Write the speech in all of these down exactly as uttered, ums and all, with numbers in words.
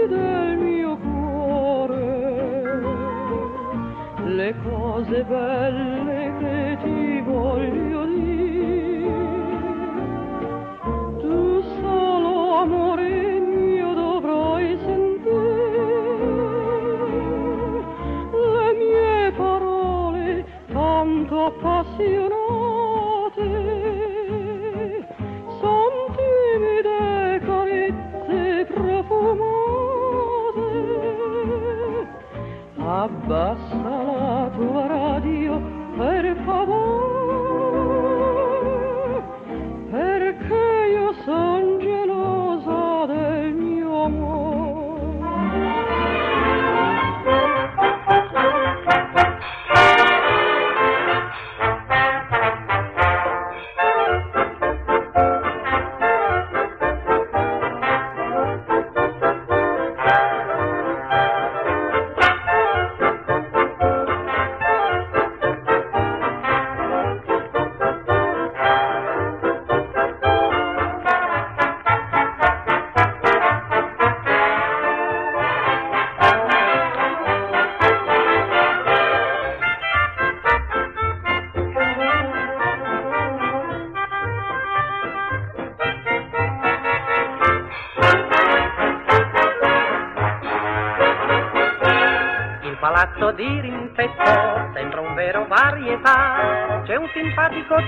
parti del mio cuore, le cose belle che ti voglio dire. Tu solo, amore mio, dovrai sentire le mie parole tanto appassionate. Abbassa la tua radio, per favore, perché io son gelosa del mio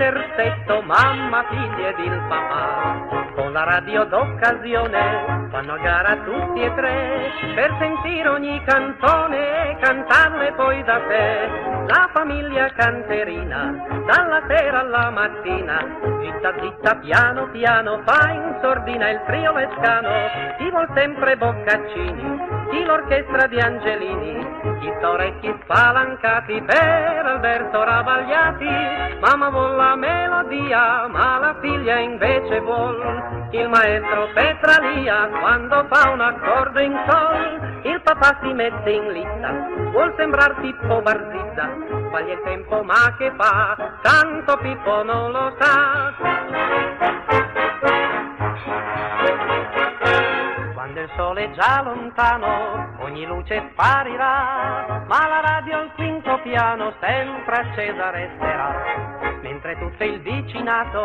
terzetto, mamma, figlia ed il papà, con la radio d'occasione fanno a gara tutti e tre per sentire ogni cantone e cantarle poi da sé. La famiglia canterina dalla sera alla mattina, zitta zitta piano piano fa in sordina il trio Lescano. Chi vuol sempre Boccaccini, chi l'orchestra di Angelini, chi t'orecchi spalancati per Alberto Ravagliati. Mamma vuol la melodia, ma la figlia invece vuol il maestro Petralia quando fa un accordo in sol. Il papà si mette in lista, vuol sembrar Pippo Barzizza, sbaglia il tempo ma che fa, tanto Pippo non lo sa. Quando il sole è già lontano, ogni luce sparirà, ma la radio al quinto piano sempre accesa resterà. Mentre tutto il vicinato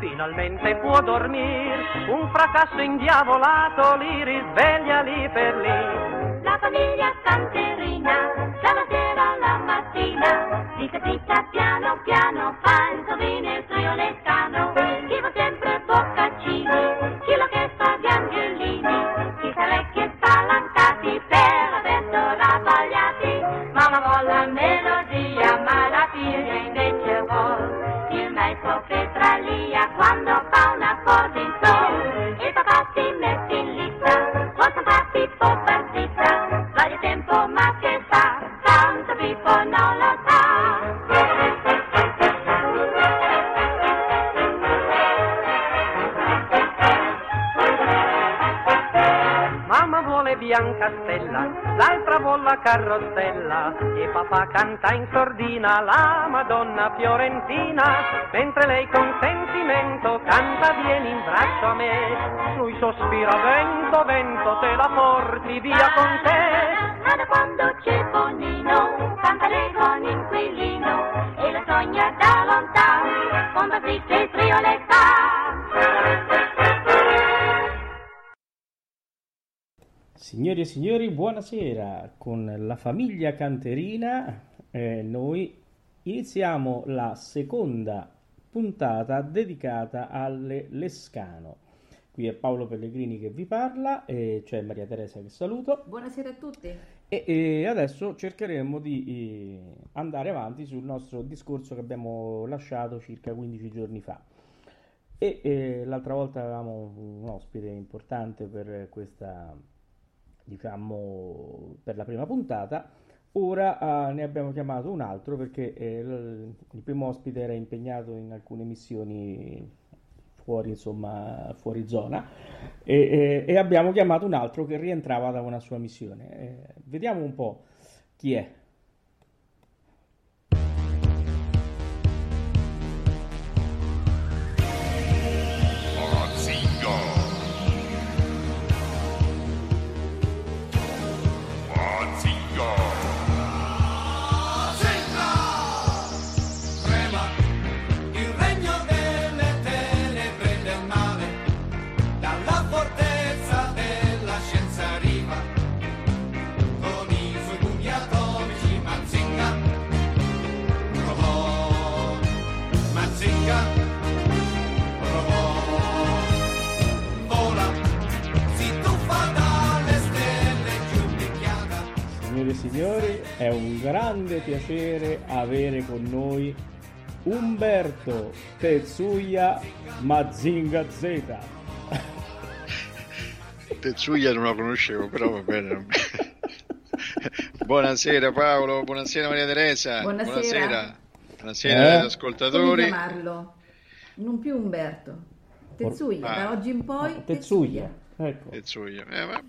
finalmente può dormire, un fracasso indiavolato li risveglia lì per lì. La famiglia canterina, dalla sera alla mattina, zitta zitta piano piano fa il sovino il Trio Lescano. Chi va sempre Boccaccini, chi l'orchestra di Angelini, chi salecchi e spalancati per Alberto Ravagliati. Mamma vuol la melodia, ma la figlia invece vuol il maestro Petralia quando fa un accordo in sol. Il papà si mette in lista, vuol sembrar Pippo Barzizza, sbaglia tempo ma che fa, tanto Pippo non lo sa. Biancastella, l'altra vola carrozzella e papà canta in sordina la Madonna Fiorentina, mentre lei con sentimento canta vieni in braccio a me. Lui sospira vento, vento te la porti via con te. Nada quando c'è Bonino, canta lei con inquilino e la sogna da lontano, con Barzizza e Trio Lescano. Signori e signori, buonasera. Con la famiglia canterina eh, noi iniziamo la seconda puntata dedicata alle Lescano. Qui è Paolo Pellegrini che vi parla, eh, c'è Maria Teresa che saluto. Buonasera a tutti. E, e adesso cercheremo di eh, andare avanti sul nostro discorso che abbiamo lasciato circa quindici giorni fa. E eh, l'altra volta avevamo un ospite importante per questa... diciamo per la prima puntata. Ora eh, ne abbiamo chiamato un altro perché eh, l- il primo ospite era impegnato in alcune missioni fuori, insomma, fuori zona e, e, e abbiamo chiamato un altro che rientrava da una sua missione. Eh, vediamo un po' chi è. signore e signori, è un grande piacere avere con noi Umberto Tetsuya Mazinga Zeta. Tetsuya non la conoscevo, però va bene. Buonasera Paolo, buonasera Maria Teresa. Buonasera. Buonasera, buonasera eh? agli ascoltatori. Come chiamarlo? Non più Umberto. Tetsuya, ah. da oggi in poi Tetsuya. Ecco. Tetsuya. Eh, ma...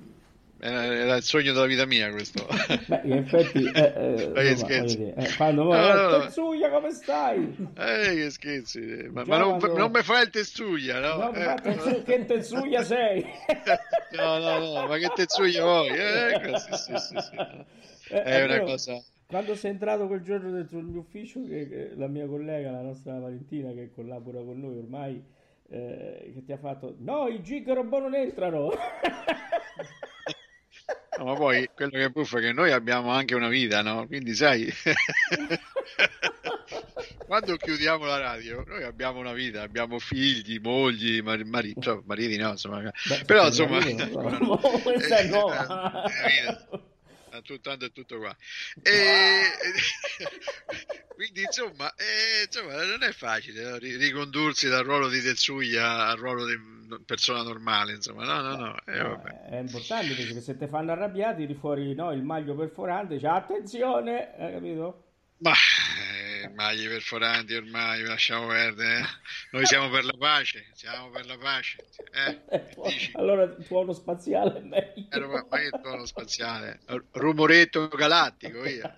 Era il sogno della vita mia questo. Beh, in effetti eh, eh, ma che scherzi eh, quando no, no, no. Tetsuya come stai? Eh, che scherzi ma, ma non, quando... non mi fai il Tetsuya, no? No, eh, Tetsuya, che Tetsuya sei? No, no, no, ma che Tetsuya vuoi? Eh, così, sì, sì, sì. Eh, è una io, cosa... Quando sei entrato quel giorno dentro l'ufficio che, che la mia collega, la nostra Valentina, che collabora con noi ormai, eh, che ti ha fatto no, i gig robot non entrano. No, ma poi quello che è buffo è che noi abbiamo anche una vita, no? Quindi sai, quando chiudiamo la radio noi abbiamo una vita, abbiamo figli, mogli, mari, mari, cioè, mariti no, insomma. Beh, però insomma vita, no, no. Questa è nuova. Tanto è tutto qua e... Quindi insomma, eh, insomma non è facile ricondursi dal ruolo di Tetsuya al ruolo di persona normale, insomma. No, no, no, eh, vabbè. È importante perché se te fanno arrabbiati di fuori, no, il maglio perforante dice attenzione, hai capito? Ma eh, maglie perforanti ormai lasciamo perdere, eh. Noi siamo per la pace, siamo per la pace, eh, eh, allora il tuono spaziale è meglio, eh, ma, ma che tuono spaziale, rumoretto galattico via.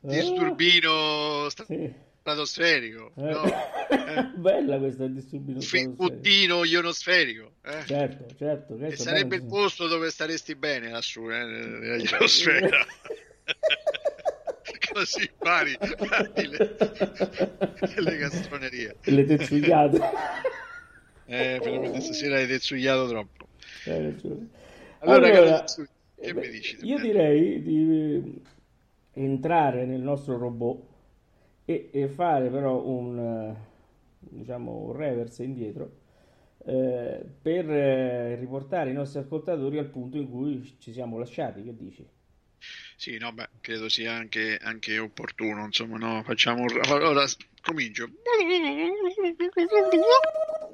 Disturbino st- sì. stratosferico, eh. No? Eh. Bella questa, il disturbino fincuttino ionosferico, eh? certo certo, certo e sarebbe bene. Il posto dove staresti bene lassù, eh, nella ionosfera. Così pari le, le castronerie, le tetsugliate. Eh, per stasera hai tetsugliato troppo. Eh, allora, allora che eh, mi dici? Io me? direi di entrare nel nostro robot e, e fare però un, diciamo, un reverse indietro, eh, per riportare i nostri ascoltatori al punto in cui ci siamo lasciati. Che dici? Sì, no, beh, credo sia anche, anche opportuno, insomma, no, facciamo... Allora, comincio.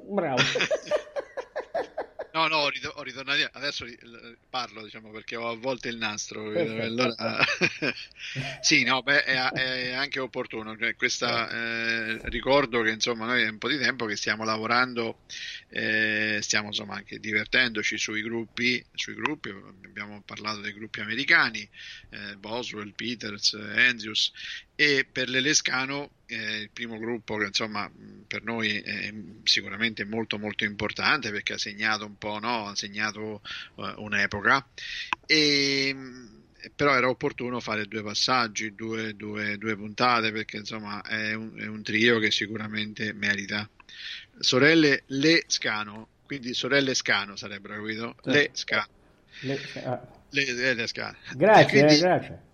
Bravo. No, no, ho, rit- ho ritornato, adesso ri- parlo, diciamo, perché ho avvolto il nastro. Allora... Sì, no, beh, è, è anche opportuno. Questa, eh, ricordo che, insomma, noi è un po' di tempo che stiamo lavorando, eh, stiamo, insomma, anche divertendoci sui gruppi, sui gruppi, abbiamo parlato dei gruppi americani, eh, Boswell, Peters, Enzius, e per le Lescano, eh, il primo gruppo che insomma per noi è sicuramente molto molto importante perché ha segnato un po', no? Ha segnato uh, un'epoca, e però era opportuno fare due passaggi, due, due, due puntate, perché insomma è un, è un trio che sicuramente merita. Sorelle Lescano, quindi sorelle Scano sarebbero, capito? Sì. Lescano. Le, ah. le, le Lescano. Grazie, quindi, eh, grazie.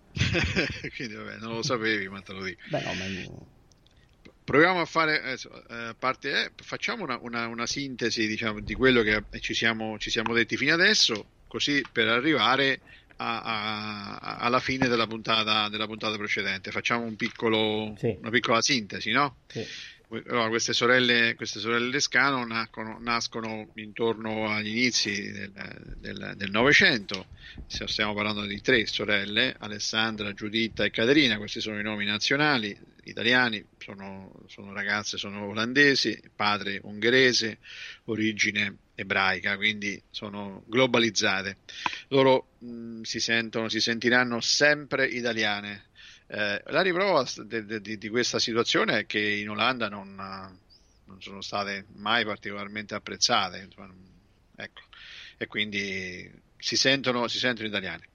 Quindi vabbè, non lo sapevi, ma te lo dico. Beh, no, ma io... Proviamo a fare, eh, parte, eh, facciamo una, una, una sintesi, diciamo, di quello che ci siamo, ci siamo detti fino adesso, così per arrivare a, a, a, alla fine della puntata, della puntata precedente. Facciamo un piccolo, sì. una piccola sintesi, no? Sì. Allora, queste sorelle, queste sorelle Lescano nascono, nascono intorno agli inizi del Novecento. Stiamo parlando di tre sorelle: Alessandra, Giuditta e Caterina. Questi sono i nomi nazionali italiani. Sono, sono ragazze, sono olandesi, padre ungherese, origine ebraica, quindi sono globalizzate. Loro mh, si sentono, si sentiranno sempre italiane. Eh, la riprova di, di, di questa situazione è che in Olanda non, non sono state mai particolarmente apprezzate, ecco, e quindi si sentono, si sentono italiane.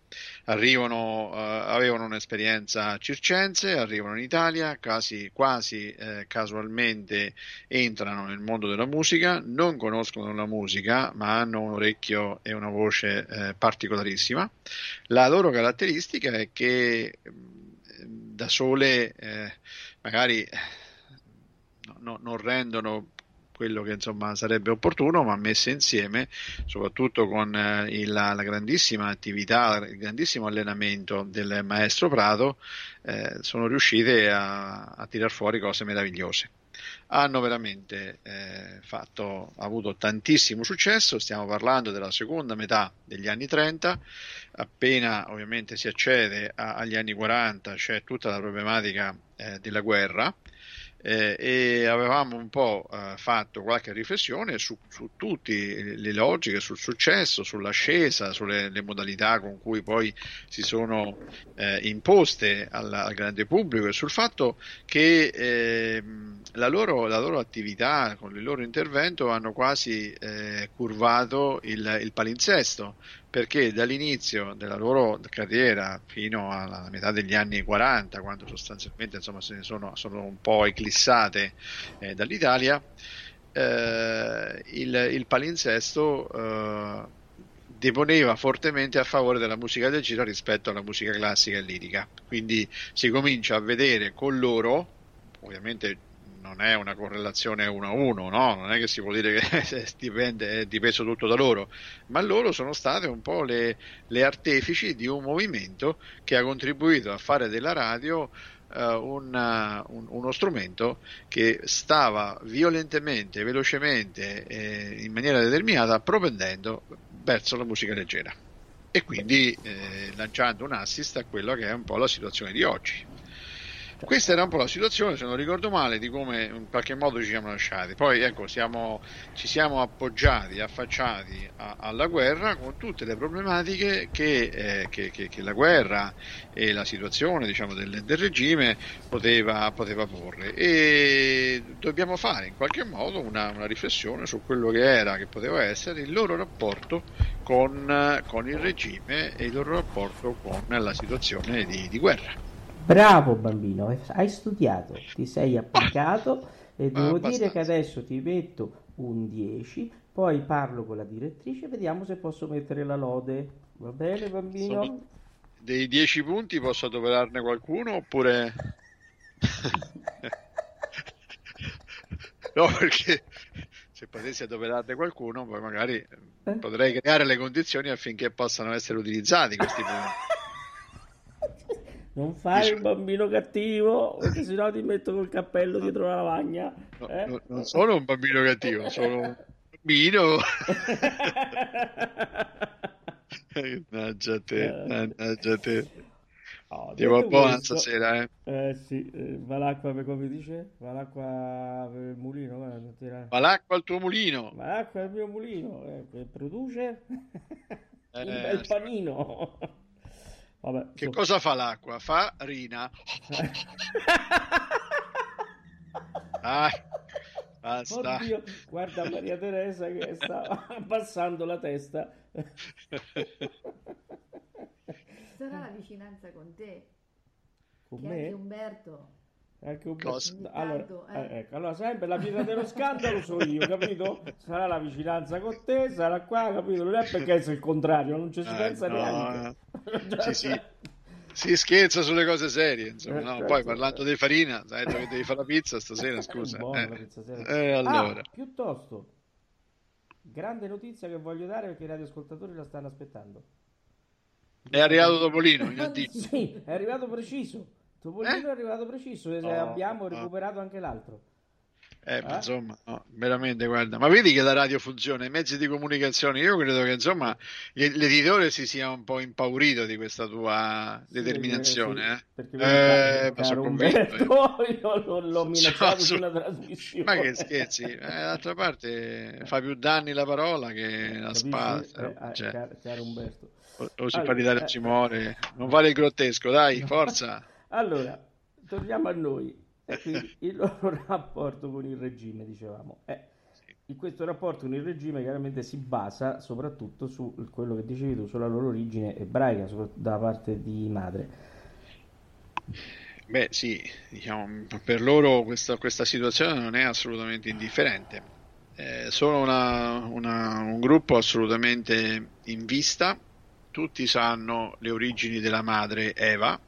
Arrivano, eh, avevano un'esperienza circense, arrivano in Italia, quasi, quasi eh, casualmente entrano nel mondo della musica, non conoscono la musica ma hanno un orecchio e una voce eh, particolarissima. La loro caratteristica è che da sole eh, magari no, no, non rendono quello che insomma sarebbe opportuno, ma messe insieme soprattutto con eh, il, la, la grandissima attività, il grandissimo allenamento del maestro Prato, eh, sono riuscite a, a tirar fuori cose meravigliose. Hanno veramente eh, fatto, avuto tantissimo successo. Stiamo parlando della seconda metà degli anni trenta, appena ovviamente si accede a, agli anni quaranta c'è tutta la problematica eh, della guerra. Eh, e avevamo un po' eh, fatto qualche riflessione su, su tutte le logiche, sul successo, sull'ascesa, sulle le modalità con cui poi si sono eh, imposte al, al grande pubblico, e sul fatto che eh, la, loro, la loro attività, con il loro intervento, hanno quasi eh, curvato il, il palinsesto, perché dall'inizio della loro carriera fino alla metà degli anni quaranta, quando sostanzialmente insomma se ne sono, sono un po' eclissate eh, dall'Italia, eh, il, il palinsesto eh, deponeva fortemente a favore della musica del giro rispetto alla musica classica e lirica. Quindi si comincia a vedere con loro, ovviamente non è una correlazione uno a uno, no? Non è che si può dire che dipende, è dipeso tutto da loro, ma loro sono state un po' le, le artefici di un movimento che ha contribuito a fare della radio eh, una, un, uno strumento che stava violentemente, velocemente, eh, in maniera determinata, propendendo verso la musica leggera, e quindi eh, lanciando un assist a quella che è un po' la situazione di oggi. Questa era un po' la situazione, se non ricordo male, di come in qualche modo ci siamo lasciati. Poi ecco, siamo, ci siamo appoggiati, affacciati a, alla guerra, con tutte le problematiche che, eh, che, che, che la guerra e la situazione, diciamo, del, del regime poteva, poteva porre, e dobbiamo fare in qualche modo una, una riflessione su quello che era, che poteva essere il loro rapporto con, con il regime e il loro rapporto con la situazione di, di guerra. Bravo bambino, hai studiato, ti sei applicato e devo ah, dire che adesso ti metto un dieci, poi parlo con la direttrice e vediamo se posso mettere la lode. Va bene bambino? Sono dei dieci punti, posso adoperarne qualcuno oppure... no, perché... se potessi adoperarne qualcuno poi magari eh? potrei creare le condizioni affinché possano essere utilizzati questi punti. Non fai un bambino cattivo, perché sennò ti metto col cappello dietro la lavagna. Eh? No, no, non sono un bambino cattivo, sono un bambino. Mannaggia te, mannaggia te. Oh, devo buona questo... stasera, eh. Eh sì, eh, va l'acqua per, come dice? Va l'acqua per il mulino. Guarda, va l'acqua al tuo mulino. Va l'acqua al mio mulino, eh, che produce eh, un bel panino. Vabbè, che so. Cosa fa l'acqua? Fa rina. Ah, basta. Oddio, guarda Maria Teresa che sta abbassando la testa. Sarà la vicinanza con te, con che me? Anche Umberto. Anche un... allora, eh, ecco, allora sempre la pietra dello scandalo sono io, capito? Sarà la vicinanza con te, sarà qua, capito? Non è perché è il contrario, non ci si eh, pensa no, neanche no. Sì, sì. Si scherza sulle cose serie, insomma, no? Poi parlando di farina, sai che devi fare la pizza stasera, scusa buono, eh. stasera. Eh, allora. Ah, piuttosto grande notizia che voglio dare, perché i radioascoltatori la stanno aspettando, è arrivato Topolino. Sì, è arrivato preciso Topolino, eh? È arrivato preciso, oh, abbiamo recuperato oh. anche l'altro. Eh, eh? Insomma, no, veramente, guarda, ma vedi che la radio funziona, i mezzi di comunicazione, io credo che insomma l'editore si sia un po' impaurito di questa tua sì, determinazione. Perché, sì, eh, eh, ma sono convinto, eh. Io l'ho, l'ho minacciato su una trasmissione. Ma che scherzi, eh, d'altra parte fa più danni la parola che eh, la spada. Eh, cioè, caro, caro Umberto. O, o si allora, parla di eh, non vale il grottesco, dai, forza. Allora, torniamo a noi. Quindi, il loro rapporto con il regime, dicevamo. Eh, in questo rapporto con il regime chiaramente si basa soprattutto su quello che dicevi tu, sulla loro origine ebraica, soprattutto da parte di madre. Beh sì, diciamo, per loro questa, questa situazione non è assolutamente indifferente. Eh, sono una, una, un gruppo assolutamente in vista. Tutti sanno le origini della madre Eva.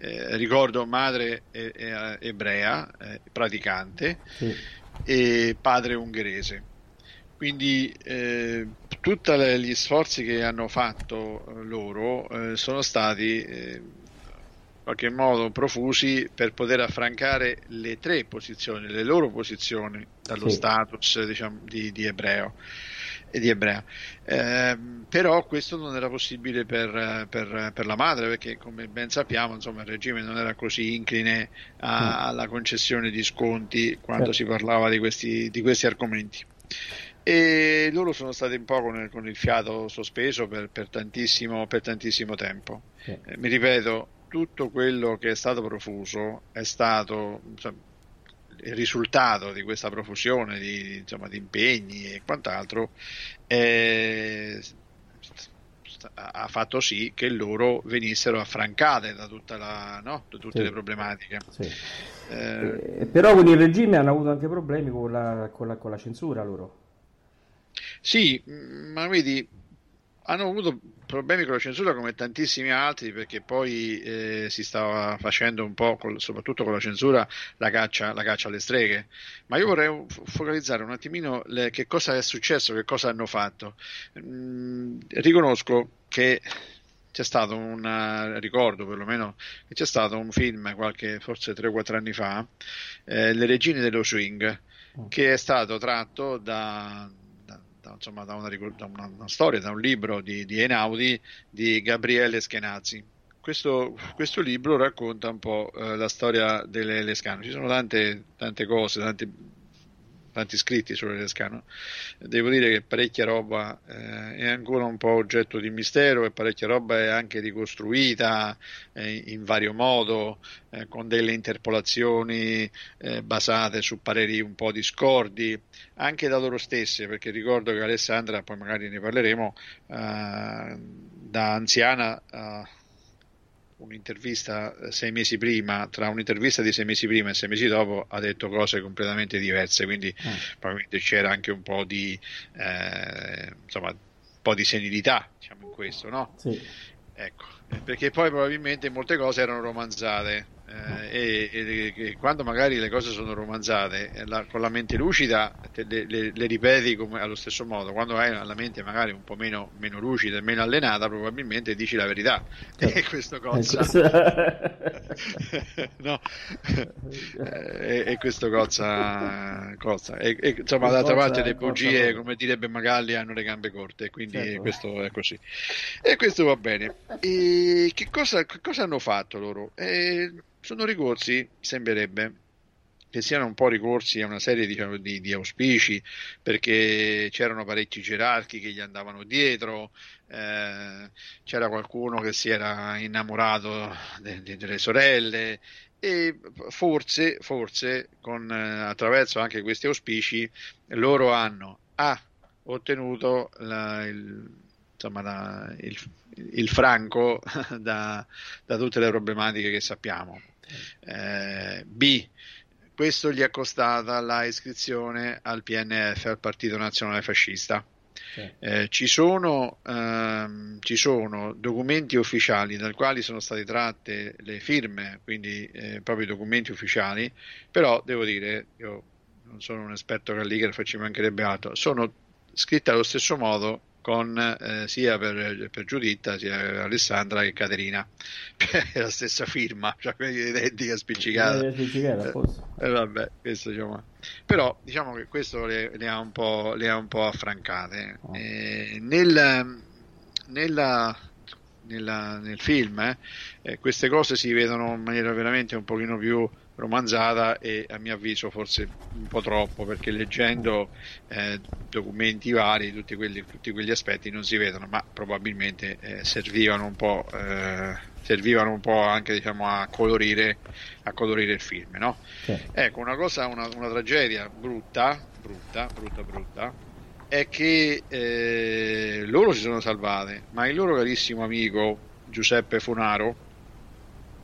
Eh, ricordo madre e, e, ebrea, eh, praticante, sì. e padre ungherese. Quindi eh, tutti gli sforzi che hanno fatto loro eh, sono stati eh, in qualche modo profusi per poter affrancare le tre posizioni, le loro posizioni dallo sì. status, diciamo, di, di ebreo e di ebrea. Eh, però questo non era possibile per, per, per la madre, perché come ben sappiamo, insomma, il regime non era così incline a, alla concessione di sconti quando sì. si parlava di questi, di questi argomenti. E loro sono stati un po' con il, con il fiato sospeso per, per, tantissimo, per tantissimo tempo. Sì. Eh, mi ripeto, tutto quello che è stato profuso è stato, cioè, il risultato di questa profusione di, insomma, di impegni e quant'altro è, ha fatto sì che loro venissero affrancate da tutta la, no? da tutte sì. le problematiche. Sì. Eh, eh, però con il regime hanno avuto anche problemi con la, con la, con la censura loro. Sì, ma vedi, hanno avuto problemi con la censura come tantissimi altri, perché poi eh, si stava facendo un po', col, soprattutto con la censura, la caccia, la caccia alle streghe. Ma io vorrei focalizzare un attimino le, che cosa è successo, che cosa hanno fatto. Mm, riconosco che c'è stato un ricordo, perlomeno, che c'è stato un film qualche, forse tre o quattro anni fa, eh, Le regine dello swing, che è stato tratto da... insomma da, una, da una, una storia, da un libro di, di Einaudi di Gabriele Skenazzi. Questo, questo libro racconta un po' eh, la storia delle Lescano. Ci sono tante, tante cose, tanti, tanti scritti sulle Lescano. Devo dire che parecchia roba eh, è ancora un po' oggetto di mistero, e parecchia roba è anche ricostruita eh, in vario modo, eh, con delle interpolazioni eh, basate su pareri un po' discordi, anche da loro stesse, perché ricordo che Alessandra, poi magari ne parleremo, eh, da anziana, eh, un'intervista sei mesi prima, tra un'intervista di sei mesi prima e sei mesi dopo, ha detto cose completamente diverse, quindi mm. probabilmente c'era anche un po' di eh, insomma, un po' di senilità, diciamo, in questo, no? Sì. Ecco, perché poi probabilmente molte cose erano romanzate. Eh, e, e quando magari le cose sono romanzate, la, con la mente lucida te, le, le, le ripeti come, allo stesso modo. Quando hai la mente magari un po' meno, meno lucida e meno allenata, probabilmente dici la verità, e questo cozza no. e, e questo cozza, cozza. E, e insomma, d'altra parte le bugie, come direbbe Magalli, hanno le gambe corte, quindi certo. questo è così, e questo va bene. E che cosa, che cosa hanno fatto loro? E, sono ricorsi, sembrerebbe che siano un po' ricorsi a una serie, diciamo, di, di auspici, perché c'erano parecchi gerarchi che gli andavano dietro, eh, c'era qualcuno che si era innamorato de, de, delle sorelle, e forse, forse con, attraverso anche questi auspici loro hanno ah, ottenuto la, il, insomma, la, il il franco da, da tutte le problematiche che sappiamo. Eh, B, questo gli è costata la iscrizione al P N F, al Partito Nazionale Fascista. Eh, ci sono, ehm, ci sono documenti ufficiali dal quali sono state tratte le firme, quindi eh, proprio i documenti ufficiali, però devo dire, io non sono un esperto calligrafo, ci mancherebbe altro, sono scritte allo stesso modo con eh, sia per, per Giuditta, sia per Alessandra che Caterina, è la stessa firma, cioè quindi identica, spiccicata. Eh, spiccicata forse. Eh, vabbè, questo, diciamo. Però diciamo che questo le, le, ha, un po', le ha un po' affrancate. Oh. Eh, nel, nella, nella, nel film eh, eh, queste cose si vedono in maniera veramente un pochino più romanzata, e a mio avviso forse un po' troppo, perché leggendo eh, documenti vari, tutti quelli, tutti quegli aspetti non si vedono, ma probabilmente eh, servivano un po' eh, servivano un po' anche, diciamo, a colorire a colorire il film, no? Sì. Ecco, una cosa, una, una tragedia brutta brutta brutta brutta è che eh, loro si sono salvate, ma il loro carissimo amico Giuseppe Funaro,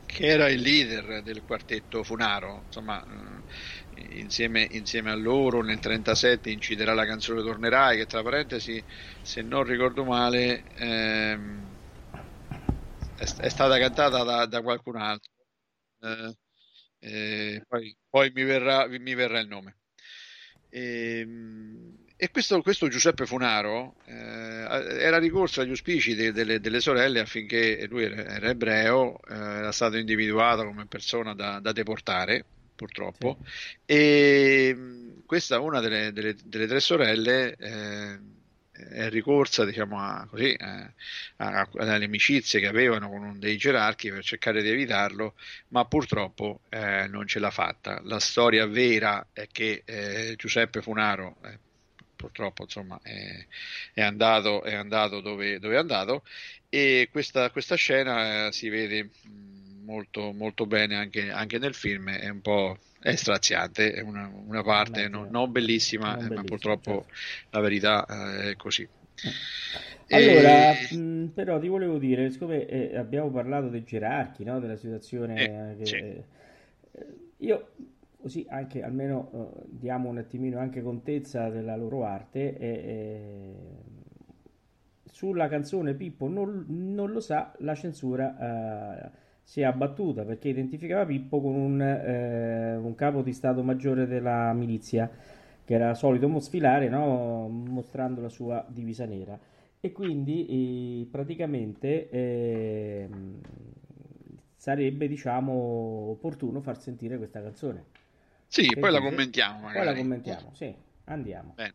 che era il leader del quartetto Funaro, insomma, insieme, insieme a loro nel trentasette inciderà la canzone Tornerai, che tra parentesi, se non ricordo male, ehm, è, è stata cantata da, da qualcun altro, eh, eh, poi, poi mi verrà, mi verrà il nome. E, e questo, questo Giuseppe Funaro eh, era ricorso agli auspici de, de, delle sorelle affinché lui era, era ebreo, eh, era stato individuato come persona da, da deportare, purtroppo, sì. E questa, una delle, delle, delle tre sorelle, eh, è ricorsa, diciamo, a, così, eh, a, alle amicizie che avevano con dei gerarchi per cercare di evitarlo, ma purtroppo eh, non ce l'ha fatta. La storia vera è che eh, Giuseppe Funaro eh, purtroppo, insomma, è, è andato, è andato dove, dove è andato, e questa, questa scena eh, si vede molto, molto bene anche, anche nel film. È un po' è straziante, è una, una parte non, non bellissima, non bellissima, ma purtroppo certo. La verità eh, è così. Allora, e... mh, però ti volevo dire, siccome eh, abbiamo parlato dei gerarchi, no? Della situazione eh, che, sì. eh, io così anche almeno eh, diamo un attimino anche contezza della loro arte. E, e... sulla canzone Pippo non, non lo sa, la censura eh, si è abbattuta, perché identificava Pippo con un, eh, un capo di stato maggiore della milizia, che era solito sfilare, no? Mostrando la sua divisa nera, e quindi eh, praticamente eh, sarebbe, diciamo, opportuno far sentire questa canzone. Sì, perché poi la commentiamo magari. Poi la commentiamo, sì, andiamo. Bene.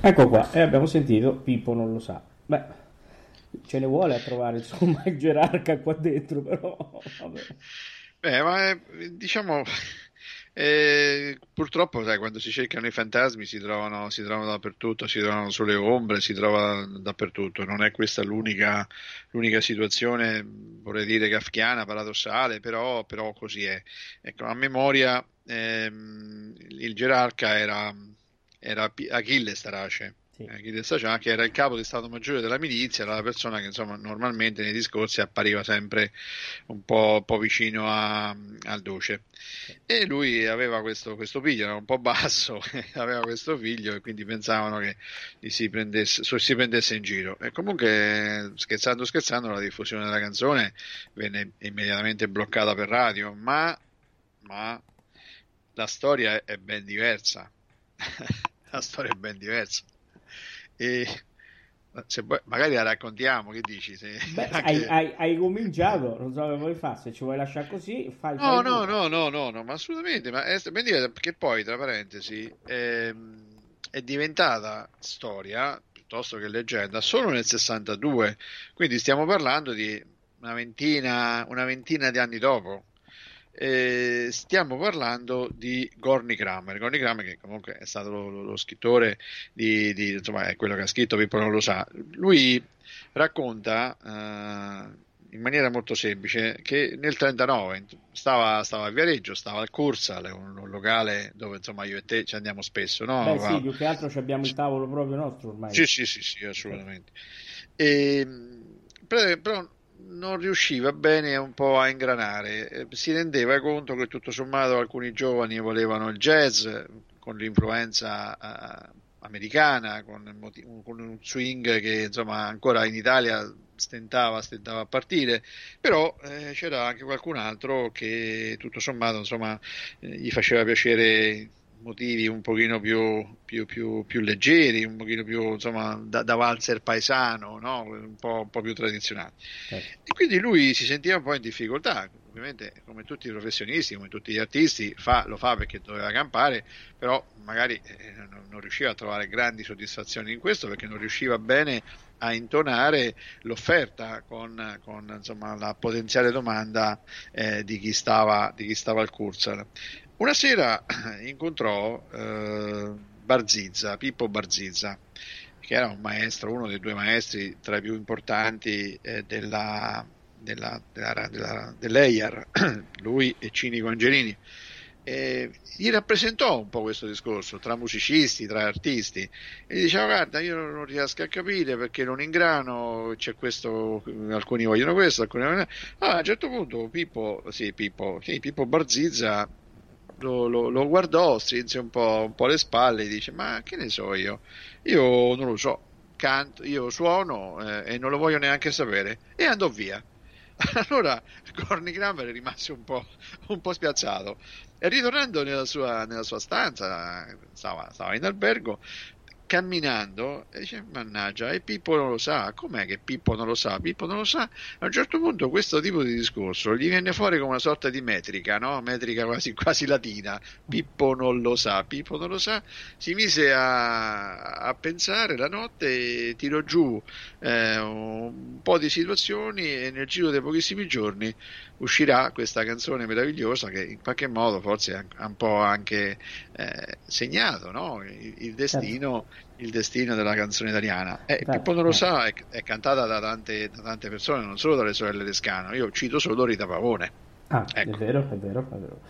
Ecco qua, e abbiamo sentito Pippo non lo sa. Beh, ce ne vuole a trovare, insomma, il gerarca qua dentro, però vabbè. Beh, ma è, diciamo, E purtroppo, sai, quando si cercano i fantasmi si trovano, si trovano dappertutto, si trovano sulle ombre, si trova dappertutto. Non è questa l'unica, l'unica situazione, vorrei dire kafkiana, paradossale, però, però così è. Ecco, a memoria ehm, il gerarca era, era Achille Starace. Achille Starace, che era il capo di Stato Maggiore della milizia, era la persona che insomma normalmente nei discorsi appariva sempre un po', un po vicino a, al duce, e lui aveva questo, questo figlio, era un po' basso, aveva questo figlio e quindi pensavano che gli si prendesse, si prendesse in giro. E comunque, scherzando scherzando, la diffusione della canzone venne immediatamente bloccata per radio, ma, ma la storia è ben diversa. La storia è ben diversa. E se vuoi, magari la raccontiamo, che dici? Se Beh, anche... hai, hai, hai cominciato, non so che vuoi fare, se ci vuoi lasciare così fai no no, no no no no ma assolutamente, ma è ben diversa, perché poi tra parentesi è, è diventata storia piuttosto che leggenda solo nel sessantadue, quindi stiamo parlando di una ventina una ventina di anni dopo. Eh, stiamo parlando di Gorni Kramer, Gorni Kramer che comunque è stato lo, lo, lo scrittore di, di, insomma, è quello che ha scritto Pippo non lo sa. Lui racconta eh, in maniera molto semplice che nel trentanove stava, stava a Viareggio, stava al Cursale, un, un locale dove insomma io e te ci andiamo spesso, no? Beh, sì, più che altro ci abbiamo il tavolo proprio nostro ormai. Sì, sì, sì, sì, assolutamente. E, però non riusciva bene un po' a ingranare, si rendeva conto che tutto sommato alcuni giovani volevano il jazz con l'influenza uh, americana, con, moti- con un swing che insomma ancora in Italia stentava, stentava a partire, però eh, c'era anche qualcun altro che tutto sommato insomma gli faceva piacere motivi un pochino più, più, più, più leggeri, un pochino più insomma da, da valzer paesano, no? un, po', un po' più tradizionali. Eh. E quindi lui si sentiva un po' in difficoltà, ovviamente come tutti i professionisti, come tutti gli artisti, fa, lo fa perché doveva campare, però magari eh, non, non riusciva a trovare grandi soddisfazioni in questo perché non riusciva bene a intonare l'offerta con, con insomma, la potenziale domanda eh, di chi stava, di chi stava al Kursal. Una sera incontrò eh, Barzizza, Pippo Barzizza, che era un maestro, uno dei due maestri tra i più importanti eh, della, della, della, della, dell'E I A R, lui e Cinico Angelini. E gli rappresentò un po' questo discorso tra musicisti, tra artisti, e gli diceva: guarda, io non riesco a capire perché non ingrano, c'è questo, alcuni vogliono questo, alcuni vogliono. Ah, a un certo punto Pippo, sì, Pippo, sì, Pippo Barzizza Lo, lo, lo guardò, strinse un po', un po' le spalle e dice: ma che ne so io? Io non lo so, canto, io suono eh, e non lo voglio neanche sapere. E andò via. Allora Gorni Kramer rimase un po', un po' spiazzato e ritornando nella sua, nella sua stanza, stava, stava in albergo, camminando, e dice: mannaggia, e Pippo non lo sa, com'è che Pippo non lo sa? Pippo non lo sa. A un certo punto questo tipo di discorso gli viene fuori come una sorta di metrica, no? Metrica quasi, quasi latina. Pippo non lo sa, Pippo non lo sa. Si mise a, a pensare la notte e tirò giù eh, un po' di situazioni, e nel giro dei pochissimi giorni uscirà questa canzone meravigliosa che in qualche modo forse ha un po' anche eh, segnato, no? il, il destino il destino della canzone italiana. eh, Pippo non lo sa è, è cantata da tante, da tante persone, non solo dalle sorelle Lescano. Io cito solo Rita Pavone. Ah, ecco. È vero, è vero, è vero.